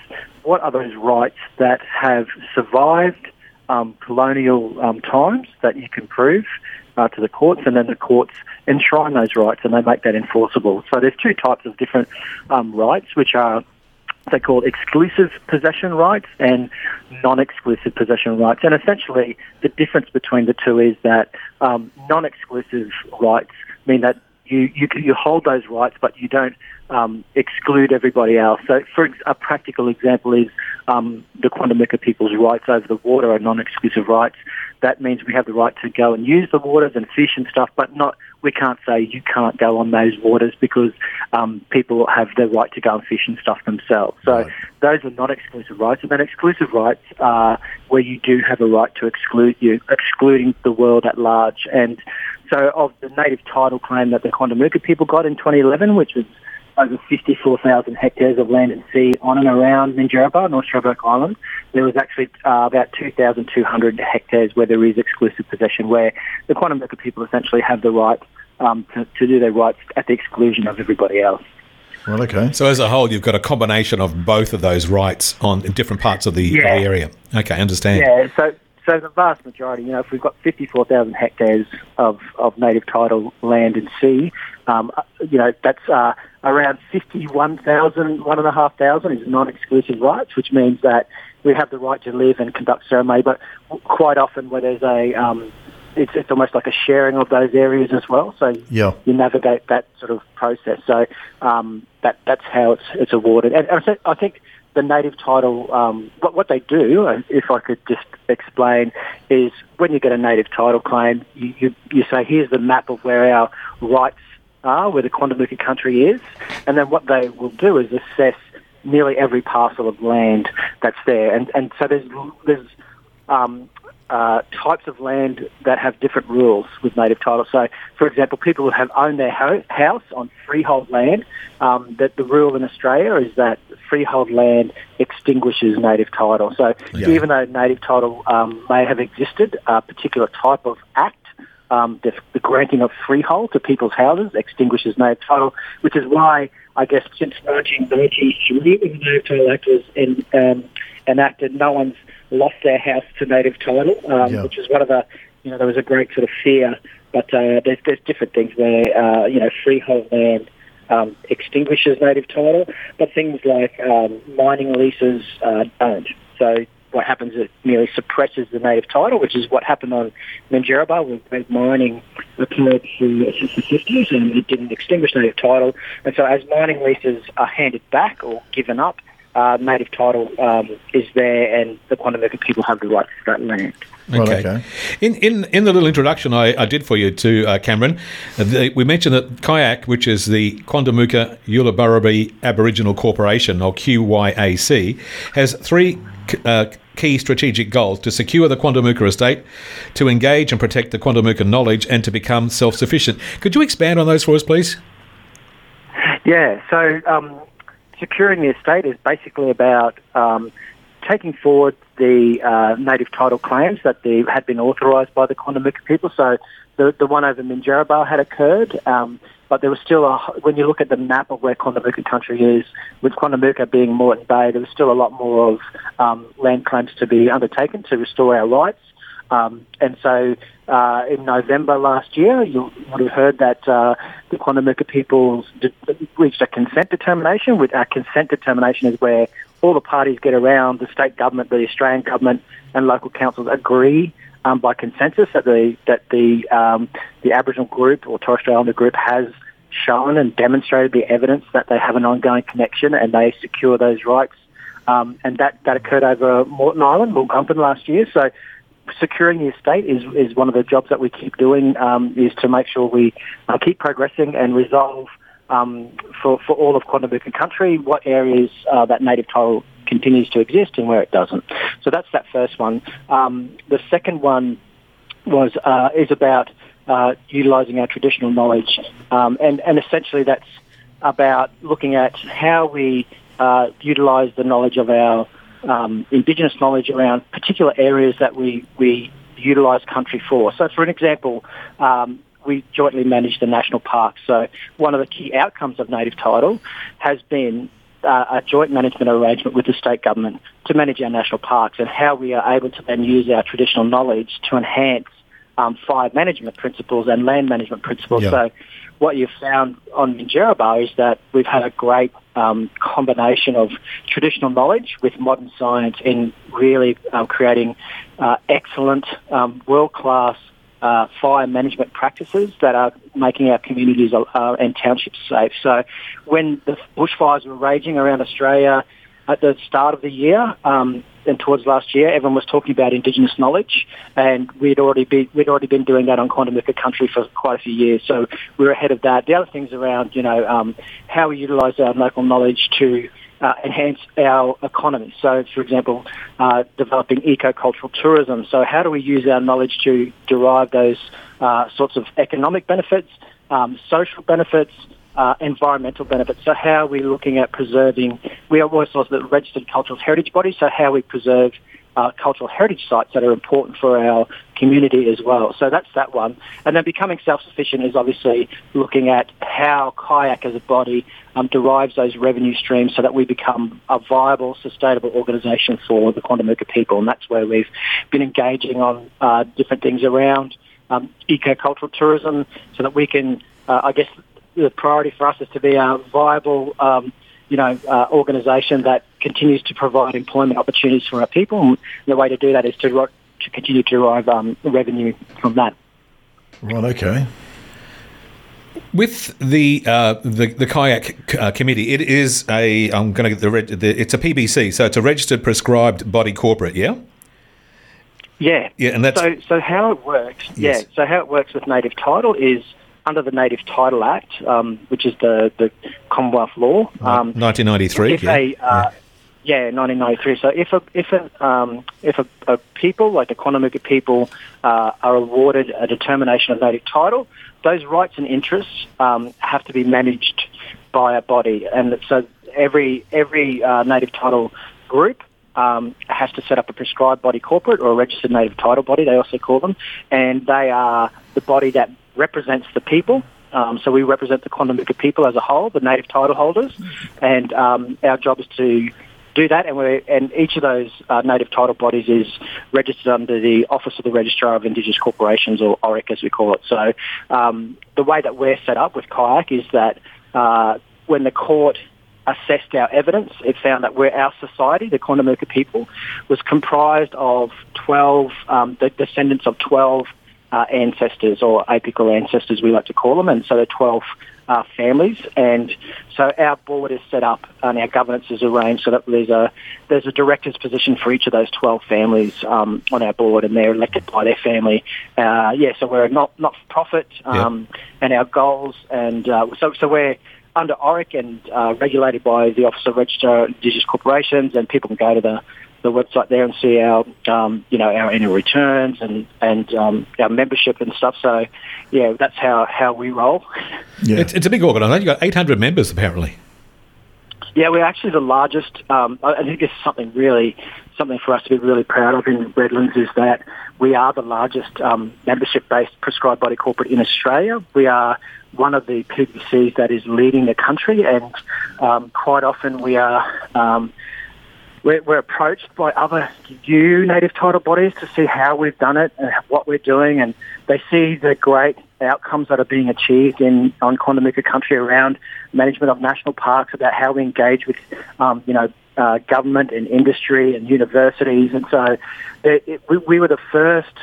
what are those rights that have survived colonial times that you can prove, to the courts, and then the courts enshrine those rights and they make that enforceable. So there's two types of different rights, which are they call exclusive possession rights and non-exclusive possession rights. And essentially the difference between the two is that non-exclusive rights mean that you hold those rights, but you don't exclude everybody else. So for a practical example is the Quandamooka people's rights over the water are non-exclusive rights. That means we have the right to go and use the waters and fish and stuff, but we can't say you can't go on those waters because people have the right to go and fish and stuff themselves. So right. Those are non-exclusive rights. And then exclusive rights are where you do have a right to exclude you, excluding the world at large. And so of the native title claim that the Quandamooka people got in 2011, which was over 54,000 hectares of land and sea on and around Minjerribah, North Stradbroke Island, there was actually about 2,200 hectares where there is exclusive possession, where the Quandamooka people essentially have the right to do their rights at the exclusion of everybody else. Well, okay. So as a whole, you've got a combination of both of those rights in different parts of the area. Okay, I understand. Yeah, so the vast majority, if we've got 54,000 hectares of native title land and sea, that's around 51,000, 1,500 is non-exclusive rights, which means that we have the right to live and conduct ceremony. But quite often where there's it's almost like a sharing of those areas as well. So you navigate that sort of process. So that's how it's awarded. And I think the native title, what they do, if I could just explain, is when you get a native title claim, you say, here's the map of where our rights are, where the Quandamooka country is, and then what they will do is assess nearly every parcel of land that's there. And so there's types of land that have different rules with native title. So, for example, people who have owned their house on freehold land, that the rule in Australia is that freehold land extinguishes native title. So even though native title may have existed, a particular type of act, the granting of freehold to people's houses extinguishes native title, which is why, I guess, since 1993, when the Native Title Act was enacted, no one's lost their house to native title, which is one of the, there was a great sort of fear, but there's different things there, freehold land extinguishes native title, but things like mining leases don't. So what happens is it merely suppresses the native title, which is what happened on Minjerribah, where mining occurred through the 50s and it didn't extinguish native title. And so as mining leases are handed back or given up, native title is there, and the Quandamooka people have the right to that land. Okay. In the little introduction I did for you to Cameron, we mentioned that KAYAC, which is the Quandamooka Yoolooburrabee Aboriginal Corporation, or QYAC, has three key strategic goals: to secure the Quandamooka estate, to engage and protect the Quandamooka knowledge, and to become self-sufficient. Could you expand on those for us, please? Yeah, so... securing the estate is basically about taking forward the native title claims that had been authorised by the Quandamooka people. So the one over Minjerribah had occurred, but there was still when you look at the map of where Quandamooka country is, with Quandamooka being Moreton Bay, there was still a lot more of land claims to be undertaken to restore our rights. And so in November last year, you would have heard that the Quandamooka people reached a consent determination. With our consent determination is where all the parties get around, the state government, the Australian government and local councils agree by consensus that the Aboriginal group or Torres Strait Islander group has shown and demonstrated the evidence that they have an ongoing connection and they secure those rights. And that occurred over Moreton Island, Mulgumpin last year. So securing the estate is one of the jobs that we keep doing, is to make sure we keep progressing and resolve for all of Quandamooka country what areas that native title continues to exist and where it doesn't. So that's that first one. The second one is about utilising our traditional knowledge, and essentially that's about looking at how we utilise the knowledge of our Indigenous knowledge around particular areas that we utilise country for. So for an example, we jointly manage the national parks. So one of the key outcomes of native title has been a joint management arrangement with the state government to manage our national parks, and how we are able to then use our traditional knowledge to enhance fire management principles and land management principles. Yeah. So what you've found on Minjerribah is that we've had a great combination of traditional knowledge with modern science in really creating excellent, world-class fire management practices that are making our communities and townships safe. So when the bushfires were raging around Australia at the start of the year and towards last year, everyone was talking about Indigenous knowledge, and we'd already been doing that on Quandamooka country for quite a few years. So we were ahead of that. The other things around, how we utilise our local knowledge to enhance our economy. So, for example, developing eco-cultural tourism. So how do we use our knowledge to derive those sorts of economic benefits, social benefits, environmental benefits? So how are we looking at preserving? We are also the registered cultural heritage body, so how we preserve cultural heritage sites that are important for our community as well. So that's that one. And then becoming self-sufficient is obviously looking at how kayak as a body derives those revenue streams so that we become a viable, sustainable organisation for the Quandamooka people. And that's where we've been engaging on different things around eco-cultural tourism so that we can, the priority for us is to be a viable organisation that continues to provide employment opportunities for our people, and the way to do that is to continue to derive revenue from that. Right, okay. With the kayak committee, it is a it's a PBC, so it's a registered prescribed body corporate, yeah? Yeah, and that's so how it works. Yes. Yeah, so how it works with Native Title is under the Native Title Act, which is the Commonwealth law. 1993. Yeah, 1993. So if a people, like the Quandamooka people, are awarded a determination of Native Title, those rights and interests have to be managed by a body. And so every Native Title group has to set up a prescribed body corporate, or a registered Native Title body, they also call them, and they are the body that represents the people. So we represent the Quandamooka people as a whole, the Native Title holders, and our job is to do that. And each of those Native Title bodies is registered under the Office of the Registrar of Indigenous Corporations, or ORIC as we call it. So the way that we're set up with Kayak is that when the court assessed our evidence, it found that our society, the Quandamooka people, was comprised of 12, the descendants of 12 ancestors, or apical ancestors we like to call them, and so they're 12 families. And so our board is set up and our governance is arranged so that there's a director's position for each of those 12 families on our board, and they're elected by their family. So we're not-for-profit, and our goals, and so we're under ORIC and regulated by the Office of Registrar of Indigenous Corporations, and people can go to the website there and see our, our annual returns and our membership and stuff. So, yeah, that's how we roll. Yeah. It's a big organisation. You've got 800 members, apparently. Yeah, we're actually the largest. I think it's something for us to be really proud of in Redlands is that we are the largest membership-based prescribed body corporate in Australia. We are one of the PBCs that is leading the country, and quite often we are... We're approached by other new Native Title bodies to see how we've done it and what we're doing, and they see the great outcomes that are being achieved on Quandamooka country around management of national parks, about how we engage with, government and industry and universities. And so we were the first,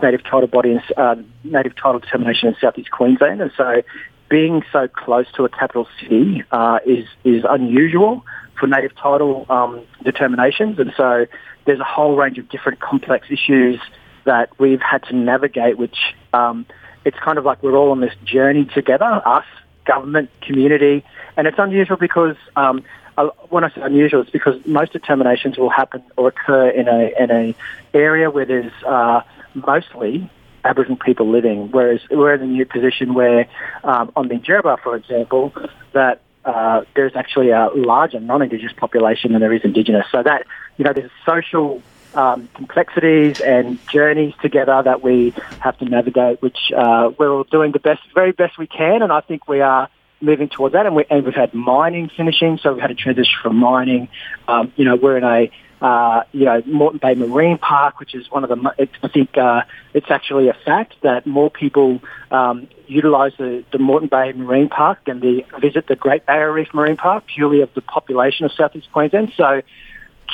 Native Title body in Native Title determination in Southeast Queensland, and so being so close to a capital city is unusual for Native Title determinations, and so there's a whole range of different complex issues that we've had to navigate, which it's kind of like we're all on this journey together, us, government, community, and it's unusual because, when I say unusual, it's because most determinations will happen or occur in a area where there's mostly Aboriginal people living, whereas we're in a new position where on Minjerribah, for example, that there's actually a larger non-Indigenous population than there is Indigenous. So that, there's social complexities and journeys together that we have to navigate, which we're all doing the very best we can, and I think we are moving towards that. And we've had mining finishing, so we've had a transition from mining. We're in a Moreton Bay Marine Park, which is one of the, I think it's actually a fact that more people utilise the Moreton Bay Marine Park than they visit the Great Barrier Reef Marine Park, purely of the population of South East Queensland. So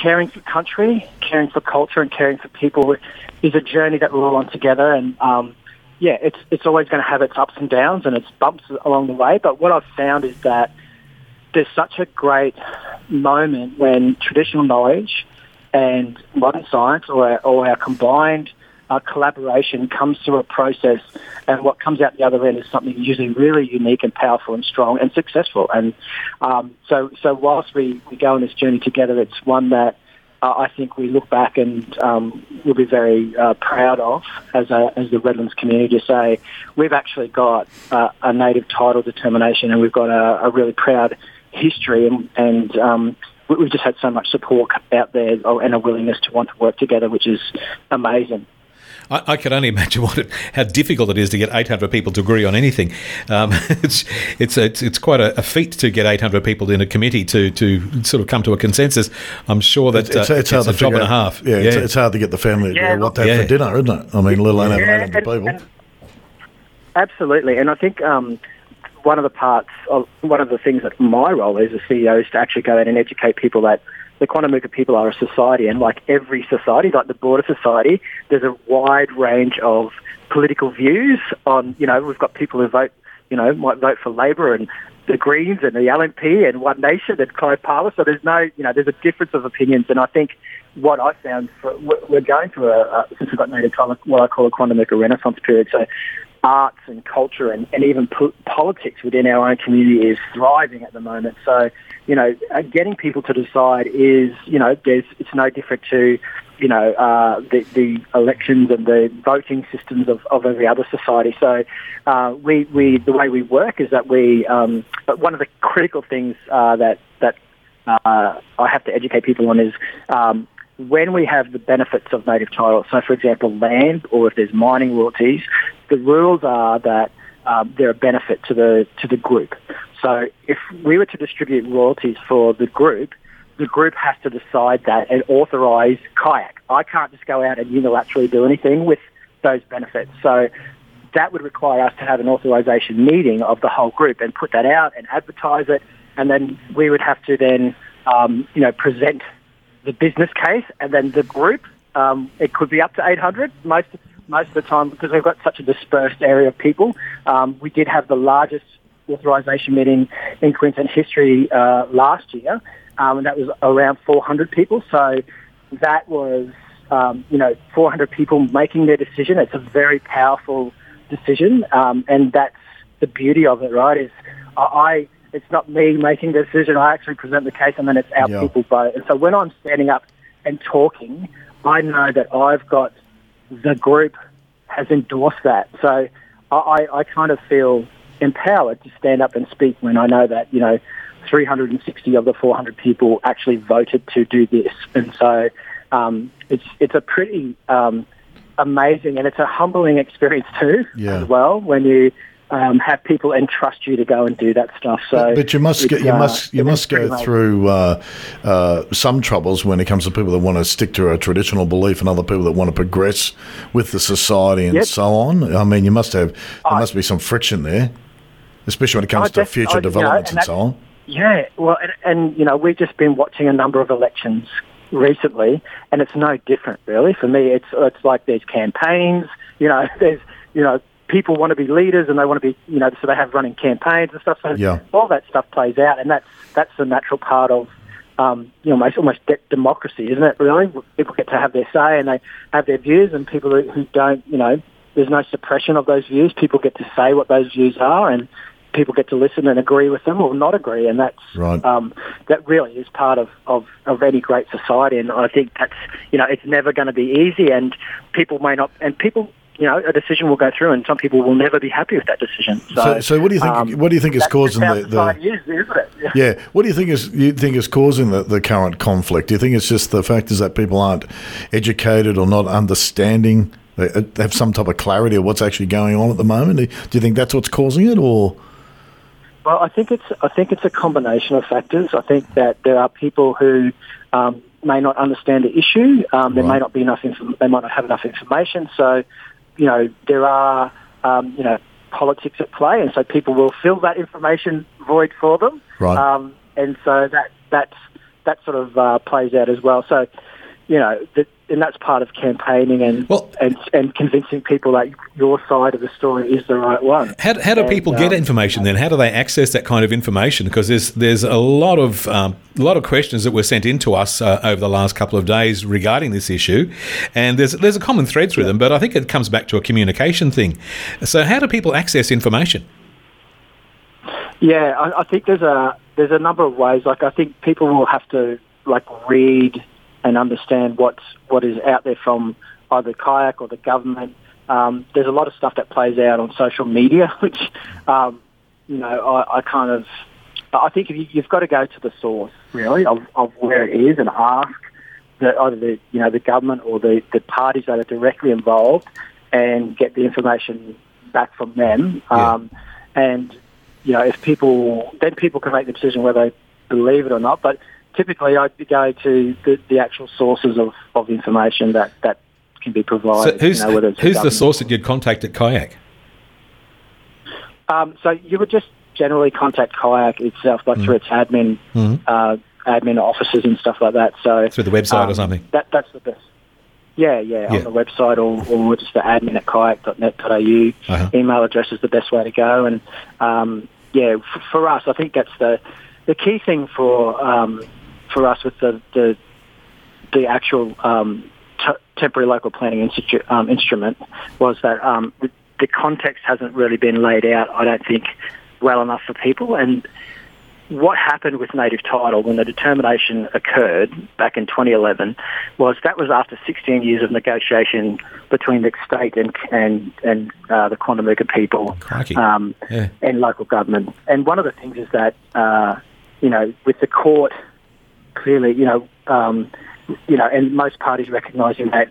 caring for country, caring for culture and caring for people is a journey that we're all on together, and it's always going to have its ups and downs and its bumps along the way. But what I've found is that there's such a great moment when traditional knowledge and modern science or our combined collaboration comes through a process, and what comes out the other end is something usually really unique and powerful and strong and successful. And so whilst we go on this journey together, it's one that I think we look back and we'll be very proud of as the Redlands community to say we've actually got a native title determination, and we've got a really proud history, and we've just had so much support out there and a willingness to want to work together, which is amazing. I can only imagine how difficult it is to get 800 people to agree on anything. It's quite a feat to get 800 people in a committee to sort of come to a consensus. I'm sure that it's hard to figure job out, and a half. Yeah, yeah. It's hard to get the family to go what they have for dinner, isn't it? I mean, let alone 800 people. And absolutely, and I think one of the things that my role as a CEO is to actually go out and educate people that the Quandamooka people are a society, and like every society, like the broader society, there's a wide range of political views on, we've got people who vote, might vote for Labor and the Greens and the LNP and One Nation and Clyde Palmer. So there's there's a difference of opinions. And I think what I found, we're going through since we've got Native Title, what I call a Quandamooka Renaissance period. So arts and culture and even politics within our own community is thriving at the moment. So, getting people to decide is, it's no different to, the elections and the voting systems of every other society. So we the way we work is that we, but one of the critical things that I have to educate people on is when we have the benefits of native title, so for example land, or if there's mining royalties, the rules are that they're a benefit to the group. So if we were to distribute royalties for the group has to decide that and authorise kayak. I can't just go out and unilaterally do anything with those benefits. So that would require us to have an authorisation meeting of the whole group and put that out and advertise it, and then we would have to then present the business case, and then the group, it could be up to 800 most of the time, because we've got such a dispersed area of people. We did have the largest authorisation meeting in Queensland history last year, and that was around 400 people. So that was, 400 people making their decision. It's a very powerful decision, and that's the beauty of it, right? It's not me making the decision. I actually present the case, and then it's our people vote. And so when I'm standing up and talking, I know that I've got the group has endorsed that. So I kind of feel empowered to stand up and speak when I know that, 360 of the 400 people actually voted to do this. And so it's a pretty amazing, and it's a humbling experience too as well when you have people entrust you to go and do that stuff. So, but you must go through some troubles when it comes to people that want to stick to a traditional belief and other people that want to progress with the society and so on. I mean, there must be some friction there, especially when it comes to future developments and so on. Yeah, well, and we've just been watching a number of elections recently, and it's no different really. For me, it's like there's campaigns. There's people want to be leaders, and they want to be, so they have running campaigns and stuff. So all that stuff plays out, and that's the natural part of, almost democracy, isn't it? Really, people get to have their say, and they have their views, and people who don't, there's no suppression of those views. People get to say what those views are, and people get to listen and agree with them or not agree, and that's right. That really is part of any great society, and I think that's, it's never going to be easy, and people may not, and people. A decision will go through, and some people will never be happy with that decision. So what do you think? What do you think is causing the years, isn't it? Yeah. What do you think is causing the current conflict? Do you think it's just the fact is that people aren't educated or not understanding? They have some type of clarity of what's actually going on at the moment. Do you think that's what's causing it, or? Well, I think it's a combination of factors. I think that there are people who may not understand the issue. There may not be enough. They might not have enough information. So, you know, there are politics at play, and so people will fill that information void for them. Right. And so that sort of plays out as well. So, you know, and that's part of campaigning and convincing people that your side of the story is the right one. How do people get information then? How do they access that kind of information? Because there's a lot of questions that were sent in to us over the last couple of days regarding this issue, and there's a common thread through them, but I think it comes back to a communication thing. So how do people access information? Yeah, I think there's a number of ways. Like, I think people will have to read and understand what is out there from either KAYAK or the government. There's a lot of stuff that plays out on social media, which I think you've got to go to the source really of where it is and ask either the government or the parties that are directly involved and get the information back from them. And if people can make the decision whether they believe it or not, but typically, I'd go to the actual sources of information that can be provided. So who's the source that you'd contact at KAYAK? So you would just generally contact KAYAK itself, through its admin admin offices and stuff like that. So through the website or something? That's the best. Yeah, on the website or just the admin at kayak.net.au. Email address is the best way to go. And, for us, I think that's the key thing for us with the actual Temporary Local Planning Instrument was that the context hasn't really been laid out, I don't think, well enough for people. And what happened with Native Title when the determination occurred back in 2011 was after 16 years of negotiation between the state and the Quandamooka people and local government. And one of the things is that with the court clearly and most parties recognising that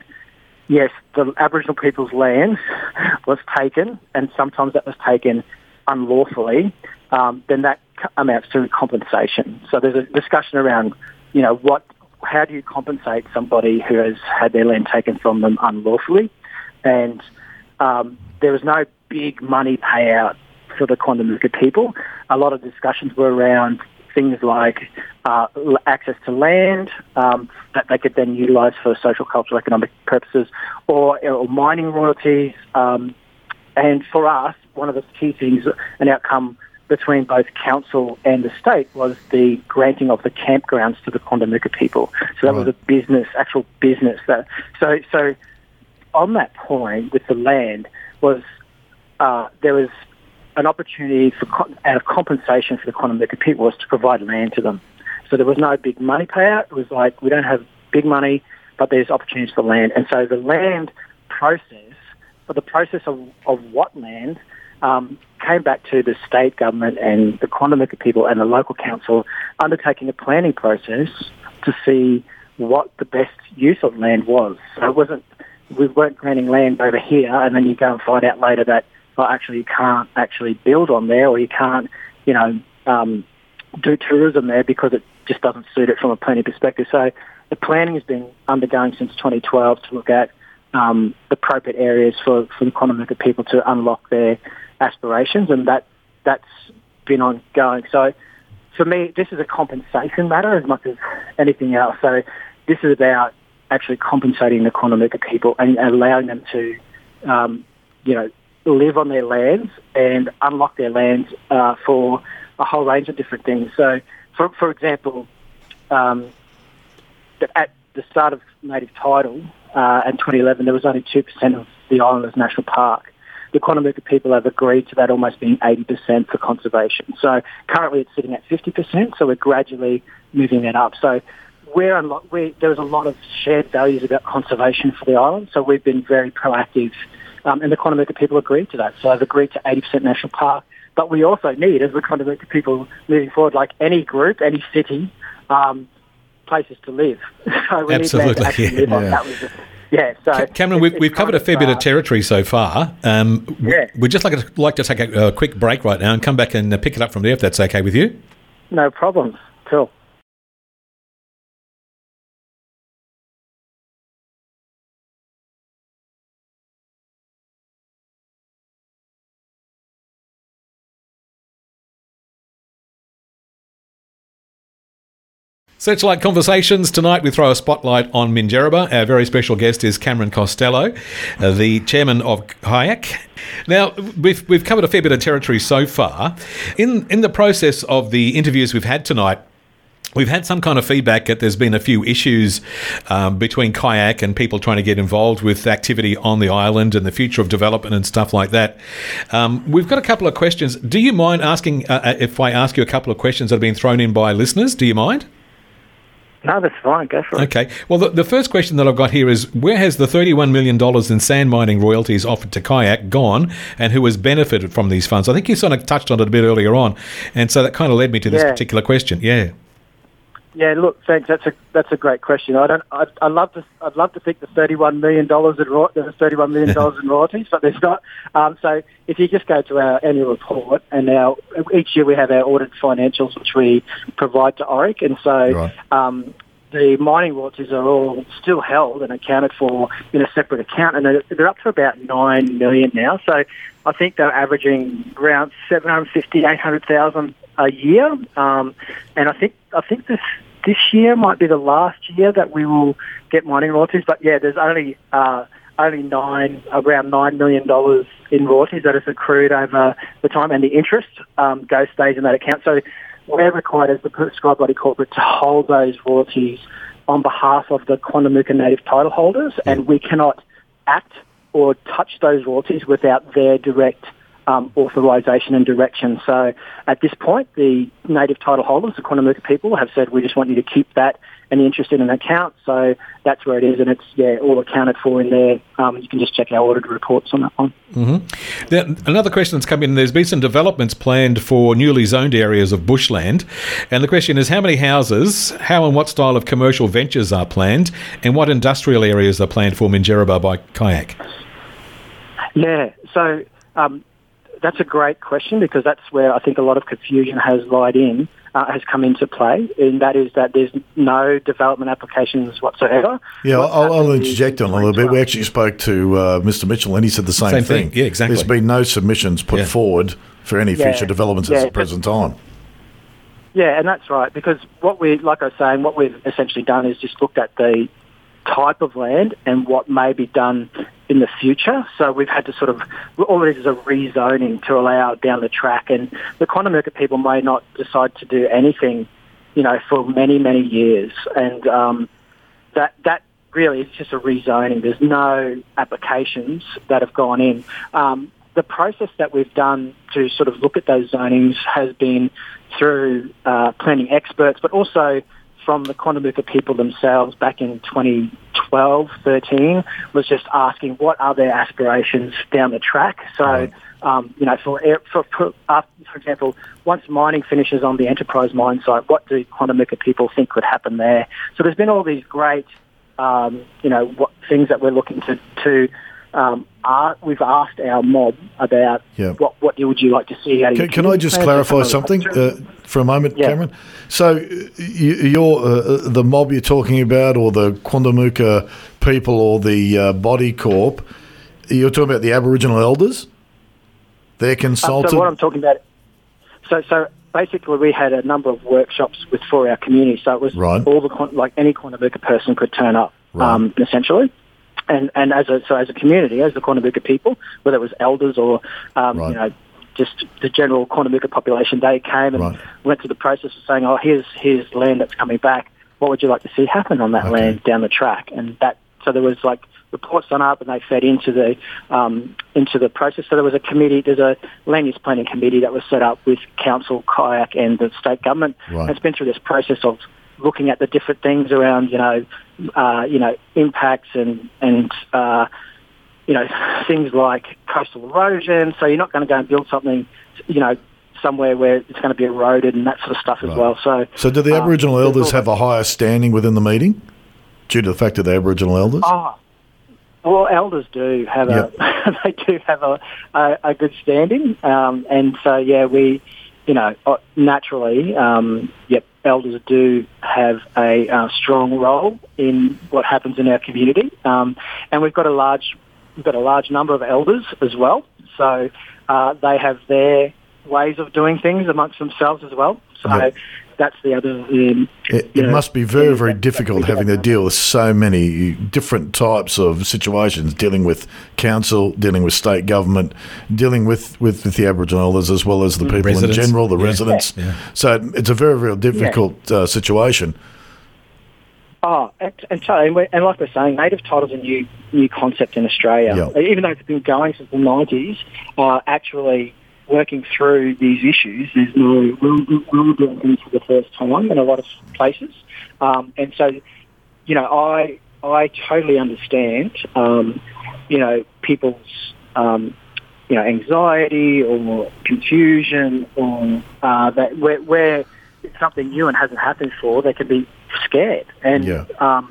yes, the Aboriginal people's land was taken, and sometimes that was taken unlawfully, then that amounts to compensation. So there's a discussion around how do you compensate somebody who has had their land taken from them unlawfully, and there was no big money payout for the Quandamooka people. A lot of discussions were around things like access to land that they could then utilise for social, cultural, economic purposes, or mining royalties. And for us, one of the key things, an outcome between both council and the state, was the granting of the campgrounds to the Quandamooka people. So that was a business, actual business. So on that point with the land was there was an opportunity for out of compensation for the Quandamooka people was to provide land to them. So there was no big money payout. It was like, we don't have big money, but there's opportunities for land. And so the land process, or the process of what land, came back to the state government and the Quandamooka people and the local council undertaking a planning process to see what the best use of land was. So it wasn't, we weren't granting land over here and then you go and find out later that, well, actually you can't actually build on there, or you can't, do tourism there because it just doesn't suit it from a planning perspective. So the planning has been undergoing since 2012 to look at appropriate areas for the Quandamooka people to unlock their aspirations, and that's been ongoing. So for me, this is a compensation matter as much as anything else. So this is about actually compensating the Quandamooka people and allowing them to, live on their lands and unlock their lands for a whole range of different things. So, for example, at the start of Native Title in 2011, there was only 2% of the island as national park. The Quandamooka people have agreed to that almost being 80% for conservation. So currently it's sitting at 50%, so we're gradually moving that up. So there was a lot of shared values about conservation for the island, so we've been very proactive, and the Quandamooka people agreed to that. So they've agreed to 80% national park. But we also need, as the Quandamooka people moving forward, like any group, any city, places to live. So we need to actually live on. That was so Cameron, we've covered a fair bit of territory so far. We'd just like to take a quick break right now and come back and pick it up from there, if that's okay with you. No problem. Cool. Searchlight Conversations. Tonight we throw a spotlight on Minjerribah. Our very special guest is Cameron Costello, the chairman of HIAC. Now, we've covered a fair bit of territory so far. In the process of the interviews we've had tonight, we've had some kind of feedback that there's been a few issues between kayak and people trying to get involved with activity on the island and the future of development and stuff like that. We've got a couple of questions. Do you mind asking if I ask you a couple of questions that have been thrown in by listeners? Do you mind? No, that's fine. Go for it. Okay. Well, the first question that I've got here is, where has the $31 million in sand mining royalties offered to kayak gone, and who has benefited from these funds? I think you sort of touched on it a bit earlier on, and so that kind of led me to this particular question. Yeah, look, thanks. That's a great question. I'd love to think the $31 million there's $31 million in royalties, but there's not. So if you just go to our annual report, and now each year we have our audit financials which we provide to ORIC, and so the mining royalties are all still held and accounted for in a separate account, and they're up to about 9 million now. So I think they're averaging around 750,000 to 800,000 a year, and I think this year might be the last year that we will get mining royalties. But yeah, there's around $9 million in royalties that has accrued over the time, and the interest stays in that account. So we're required as the prescribed body corporate to hold those royalties on behalf of the Quandamooka native title holders, and we cannot act or touch those royalties without their direct authorisation and direction. So at this point, the native title holders, the Quandamooka people, have said, we just want you to keep that and the interest in an account. So that's where it is, and it's all accounted for in there. You can just check our audited reports on that one. Mm-hmm. Now, another question that's come in, there's been some developments planned for newly zoned areas of bushland, and the question is, how many houses, how and what style of commercial ventures are planned, and what industrial areas are planned for Minjerribah by kayak? Yeah, so... that's a great question, because that's where I think a lot of confusion has come into play, and that is that there's no development applications whatsoever. Yeah, I'll interject on a little bit. We actually spoke to Mr. Mitchell, and he said the same thing. Yeah, exactly. There's been no submissions put forward for any future developments at the present time. Yeah, and that's right, because what we've essentially done is just looked at the type of land and what may be done in the future. So we've had to all it is a rezoning to allow down the track, and the Quandamooka people may not decide to do anything, for many, many years. And that really is just a rezoning. There's no applications that have gone in. The process that we've done to sort of look at those zonings has been through planning experts, but also from the Quandamooka people themselves back in 2012, 13, was just asking what are their aspirations down the track. So, for example, once mining finishes on the Enterprise mine site, what do Quandamooka people think could happen there? So there's been all these great, things that we're looking we've asked our mob about what would you like to see. Can I just clarify something for a moment, Cameron? So you're the mob you're talking about, or the Quandamooka people, or the body corp, you're talking about the Aboriginal elders? They're consulted? So what I'm talking about... So basically we had a number of workshops for our community, so it was any Quandamooka person could turn up, essentially. And as a community, as the Quandamooka people, whether it was elders or just the general Quandamooka population, they came and went through the process of saying, "Oh, here's land that's coming back. What would you like to see happen on that land down the track?" And that, so there was reports done up, and they fed into the process. So there was a committee. There's a land use planning committee that was set up with council, kayak, and the state government. Right. And it's been through this process of looking at the different things around, impacts and things like coastal erosion. So you're not going to go and build something, somewhere where it's going to be eroded and that sort of stuff as well. So do the Aboriginal elders have a higher standing within the meeting due to the fact that they're Aboriginal elders? Oh, well, elders do have a good standing, and so we, naturally, elders do have a strong role in what happens in our community, and we've got a large number of elders as well. So they have their ways of doing things amongst themselves as well. So that's the other... It must be very, very difficult having to deal with so many different types of situations, dealing with council, dealing with state government, dealing with the Aboriginals as well as the people residents. In general, the residents. Yeah. So it's a very, very difficult situation. Oh, and like we're saying, native title's a new concept in Australia. Yep. Even though it's been going since the 90s, actually working through these issues, there's no real doing for the first time in a lot of places. And so, you know, I totally understand, you know, people's, you know, anxiety or confusion or that where it's something new and hasn't happened before, they can be scared. And I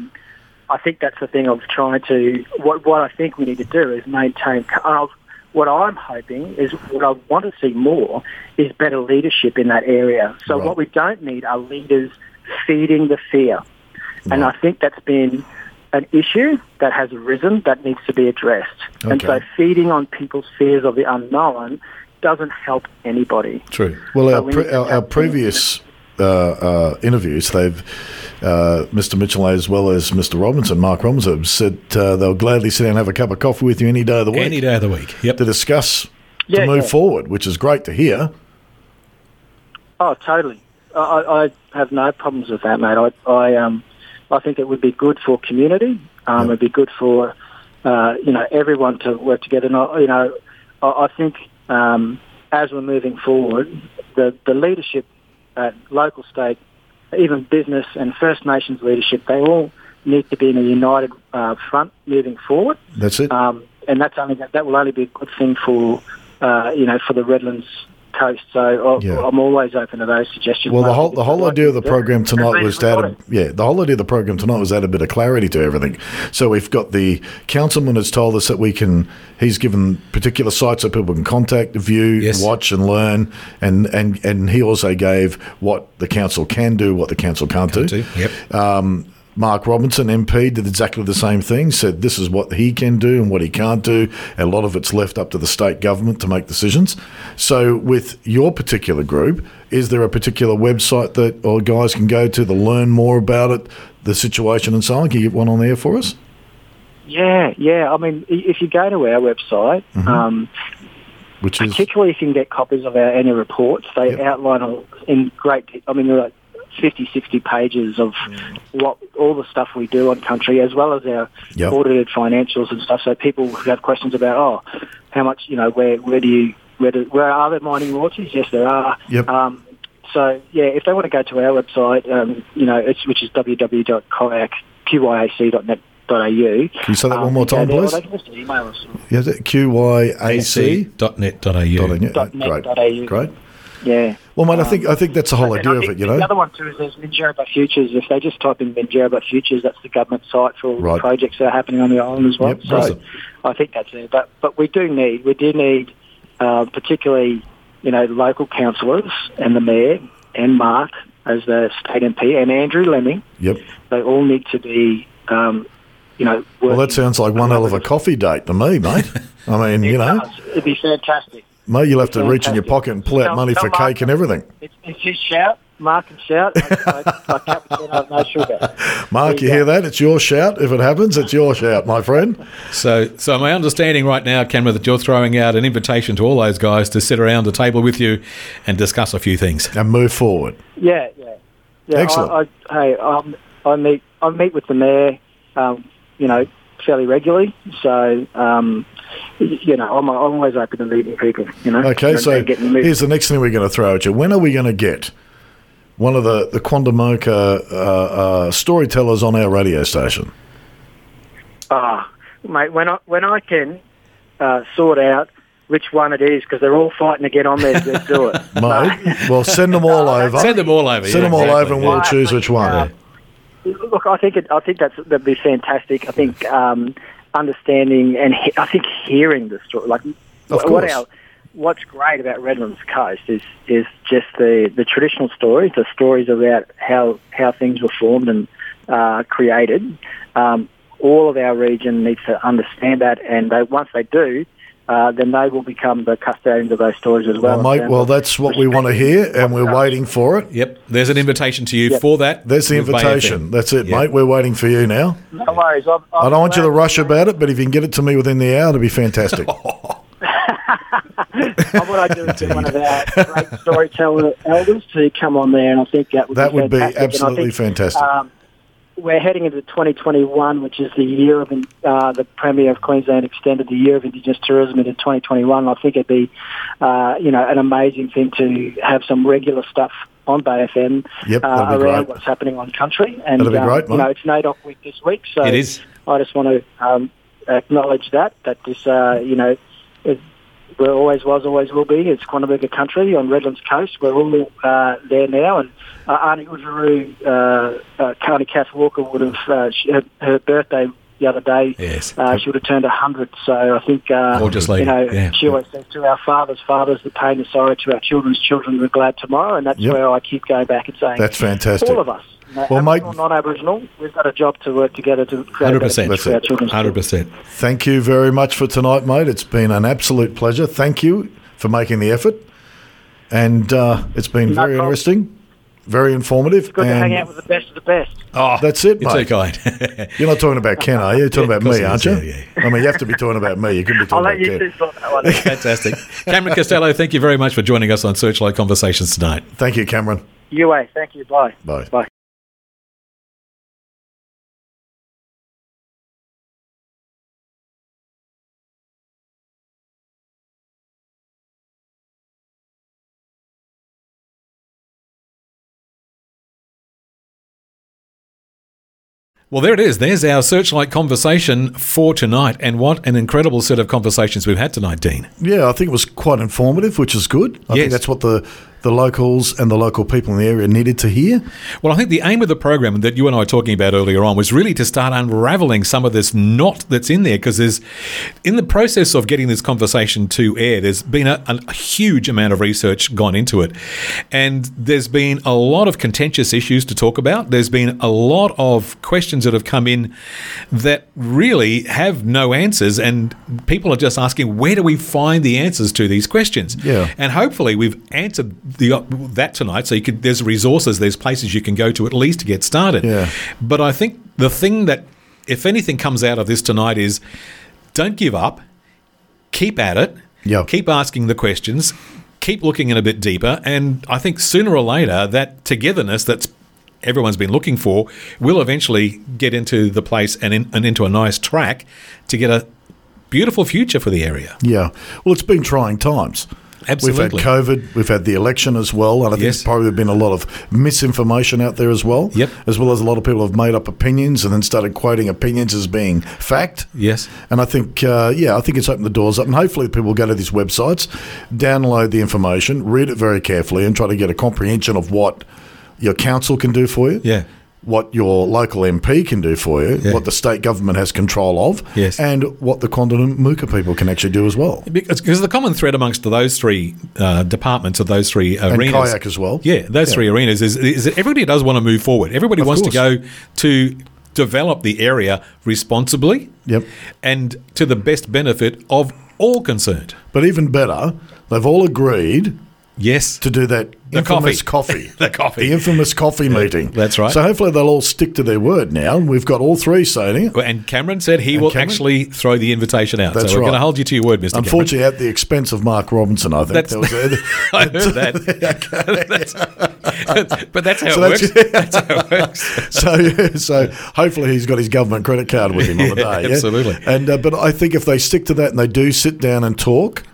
think that's the thing of trying to... What I think we need to do is maintain... What I'm hoping is what I want to see more is better leadership in that area. So what we don't need are leaders feeding the fear. Right. And I think that's been an issue that has arisen that needs to be addressed. Okay. And so feeding on people's fears of the unknown doesn't help anybody. True. Well, so our previous... interviews, they've Mr. Mitchell as well as Mr. Robinson, Mark Robinson, said they'll gladly sit down and have a cup of coffee with you any day of the week. Any day of the week, yep. To discuss, to move forward, which is great to hear. Oh, totally. I have no problems with that, mate. I think it would be good for community. It'd be good for you know, everyone to work together. And you know, I think as we're moving forward, the leadership at local, state, even business and First Nations leadership, they all need to be in a united front moving forward. That's it, and that will only be a good thing for you know, for the Redlands coast. So I'm always open to those suggestions. Well, the whole idea of the program tonight was to add a bit of clarity to everything. So we've got the councilman has told us that he's given particular sites that people can contact, view, watch and learn, and he also gave what the council can do, what the council can't do. Yep. Mark Robinson, MP, did exactly the same thing, said this is what he can do and what he can't do. A lot of it's left up to the state government to make decisions. So with your particular group, is there a particular website that our guys can go to learn more about it, the situation and so on? Can you get one on there for us? Yeah. I mean, if you go to our website, which is particularly if you can get copies of our annual reports, they outline in great... I mean, they're like 50, 60 pages of all the stuff we do on country, as well as our audited financials and stuff. So people who have questions about, how much, you know, where are there mining royalties? Yes, there are. Yep. If they want to go to our website, you know, which is www.qac.net.au. Can you say that one more time, please? They can just email us. Yeah, is it qac.net.au? Great. Yeah. Well, mate, I think that's the whole idea of it, you know. The other one, too, is there's Minjerribah Futures. If they just type in Minjerribah Futures, that's the government site for all the projects that are happening on the island as well. Yep, so awesome. I think that's it. But we do need particularly, you know, local councillors and the mayor and Mark as the state MP and Andrew Lemming. Yep. They all need to be, you know... Well, that sounds like one hell of a coffee date to me, mate. I mean, you know... It'd be fantastic. Mate, you'll have to reach in your pocket and pull out money for Mark, cake and everything. It's his shout. Mark can shout. No sugar. Mark, you hear that? It's your shout. If it happens, it's your shout, my friend. So my understanding right now, Cameron, that you're throwing out an invitation to all those guys to sit around a table with you and discuss a few things. And move forward. Yeah. Excellent. I meet with the mayor, you know, fairly regularly. So... you know, I'm always open to meeting people, you know. Okay, so here's the next thing we're going to throw at you. When are we going to get one of the Quandamooka storytellers on our radio station? Mate, when I can sort out which one it is, because they're all fighting to get on there to do it. Mate, well, send them all over. And we'll choose which one. Look, I think that'd be fantastic. I think... understanding and I think hearing the story, like what's great about Redlands Coast is just the traditional stories, the stories about how things were formed and created. All of our region needs to understand that, and once they do, then they will become the custodians of those stories as well. Well, mate, well, that's what we want to hear, and we're waiting for it. Yep, there's an invitation to you for that. There's the invitation. That's it, mate. We're waiting for you now. No worries. I don't want you to rush about it, but if you can get it to me within the hour, it'd be fantastic. What I do is get one of our great storyteller elders to come on there, and I think that would be absolutely fantastic. We're heading into 2021, which is the year of the Premier of Queensland extended the year of Indigenous tourism into 2021. I think it'd be, an amazing thing to have some regular stuff on Bay FM around what's happening on country. And that'd be great, mate. It's NAIDOC week this week, so it is. I just want to acknowledge that this, where always was, always will be. It's Quandamooka country on Redlands Coast. We're all there now, and Aunty Oodgeroo, County Cath Walker, would have her birthday the other day. Yes, she would have turned 100. So I think she always says to our fathers, the pain is sorrow to our children's children, we're glad tomorrow, and that's where I keep going back and saying that's fantastic. All of us. Well, mate, non-Aboriginal, we've got a job to work together to create 100%, for our children. 100%. Thank you very much for tonight, mate. It's been an absolute pleasure. Thank you for making the effort. And it's been very interesting, very informative. It's good to hang out with the best of the best. Oh, that's it, mate. You're too kind. You're not talking about Ken, are you? You're talking about me, aren't you? Yeah, yeah. I mean, you have to be talking about me. You couldn't be talking about Ken. I'll let you two sort that one out. Fantastic. Cameron Costello, thank you very much for joining us on Searchlight Conversations tonight. Thank you, Cameron. Thank you. Bye. Bye. Bye. Well, there it is. There's our Searchlight conversation for tonight. And what an incredible set of conversations we've had tonight, Dean. Yeah, I think it was quite informative, which is good. I think that's what the locals and the local people in the area needed to hear. Well, I think the aim of the program that you and I were talking about earlier on was really to start unravelling some of this knot that's in there, because in the process of getting this conversation to air, there's been a huge amount of research gone into it. And there's been a lot of contentious issues to talk about. There's been a lot of questions that have come in that really have no answers, and people are just asking, where do we find the answers to these questions? Yeah. And hopefully we've answered that tonight, so there's resources, there's places you can go to at least to get started. Yeah. But I think the thing that, if anything comes out of this tonight, is don't give up, keep at it, keep asking the questions, keep looking in a bit deeper, and I think sooner or later that togetherness that's everyone's been looking for will eventually get into the place and into a nice track to get a beautiful future for the area. Yeah. Well, it's been trying times. Absolutely. We've had COVID, we've had the election as well, and I think there's probably been a lot of misinformation out there as well, as well as a lot of people have made up opinions and then started quoting opinions as being fact. Yes. And I think, I think it's opened the doors up, and hopefully people will go to these websites, download the information, read it very carefully, and try to get a comprehension of what your council can do for you. Yeah. What your local MP can do for you, what the state government has control of, and what the Quandamooka people can actually do as well. Because the common thread amongst those three departments of those three arenas... And kayak as well. Yeah, those three arenas is that everybody does want to move forward. Everybody wants to go to develop the area responsibly and to the best benefit of all concerned. But even better, they've all agreed... Yes. To do that infamous coffee. The infamous coffee meeting. That's right. So hopefully they'll all stick to their word now. We've got all three saying it. And Cameron said he will actually throw the invitation out. That's right. We're going to hold you to your word, Mr. Unfortunately, Cameron. At the expense of Mark Robinson, I think. I heard that. But that's how it works. That's how it works. So hopefully he's got his government credit card with him on the day. Absolutely. Yeah? And but I think if they stick to that and they do sit down and talk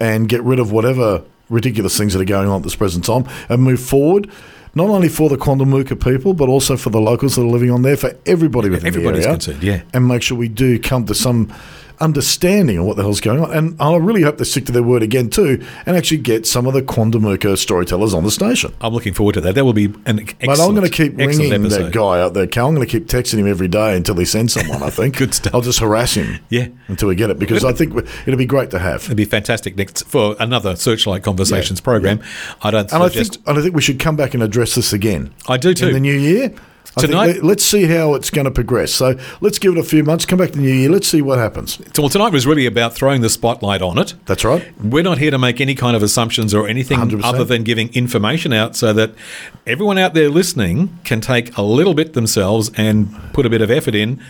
and get rid of whatever... ridiculous things that are going on at this present time and move forward, not only for the Quandamooka people but also for the locals that are living on there, for everybody within the area. Everybody's concerned, and make sure we do come to some understanding of what the hell's going on. And I really hope they stick to their word again too and actually get some of the Quandamooka storytellers on the station. I'm looking forward to that. That will be an excellent episode. But I'm going to keep ringing that guy out there, Cal. I'm going to keep texting him every day until he sends someone, I think. Good stuff. I'll just harass him until we get it, because I think it'll be great to have. It'll be fantastic next for another Searchlight Conversations program. I don't suggest... And I think we should come back and address this again. I do too. In the new year. tonight, let's see how it's going to progress. So let's give it a few months, come back to the new year, let's see what happens. Well, tonight was really about throwing the spotlight on it. That's right. We're not here to make any kind of assumptions or anything 100%. Other than giving information out so that everyone out there listening can take a little bit themselves and put a bit of effort in,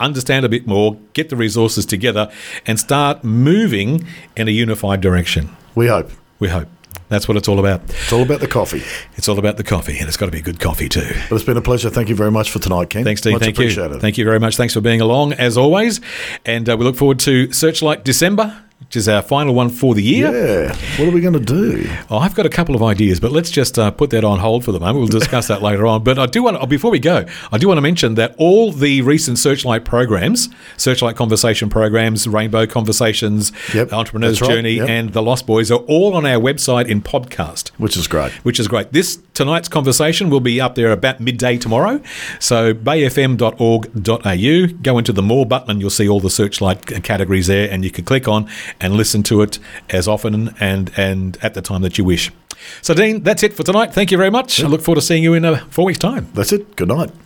understand a bit more, get the resources together and start moving in a unified direction. We hope. We hope. That's what it's all about. It's all about the coffee. It's all about the coffee, and it's got to be good coffee too. But it's been a pleasure. Thank you very much for tonight, Ken. Thanks, Steve. Thank you. Much appreciated. Thank you very much. Thanks for being along, as always. And we look forward to Searchlight December, which is our final one for the year. Yeah. What are we going to do? Oh, I've got a couple of ideas, but let's just put that on hold for the moment. We'll discuss that later on. But I do want, before we go, I do want to mention that all the recent Searchlight programs, Searchlight Conversation programs, Rainbow Conversations, Entrepreneur's Journey, and The Lost Boys are all on our website in podcast. Which is great. Which is great. This tonight's conversation will be up there about midday tomorrow. So bayfm.org.au. Go into the More button and you'll see all the Searchlight categories there, and you can click on and listen to it as often and at the time that you wish. So, Dean, that's it for tonight. Thank you very much. I look forward to seeing you in 4 weeks' time. That's it. Good night.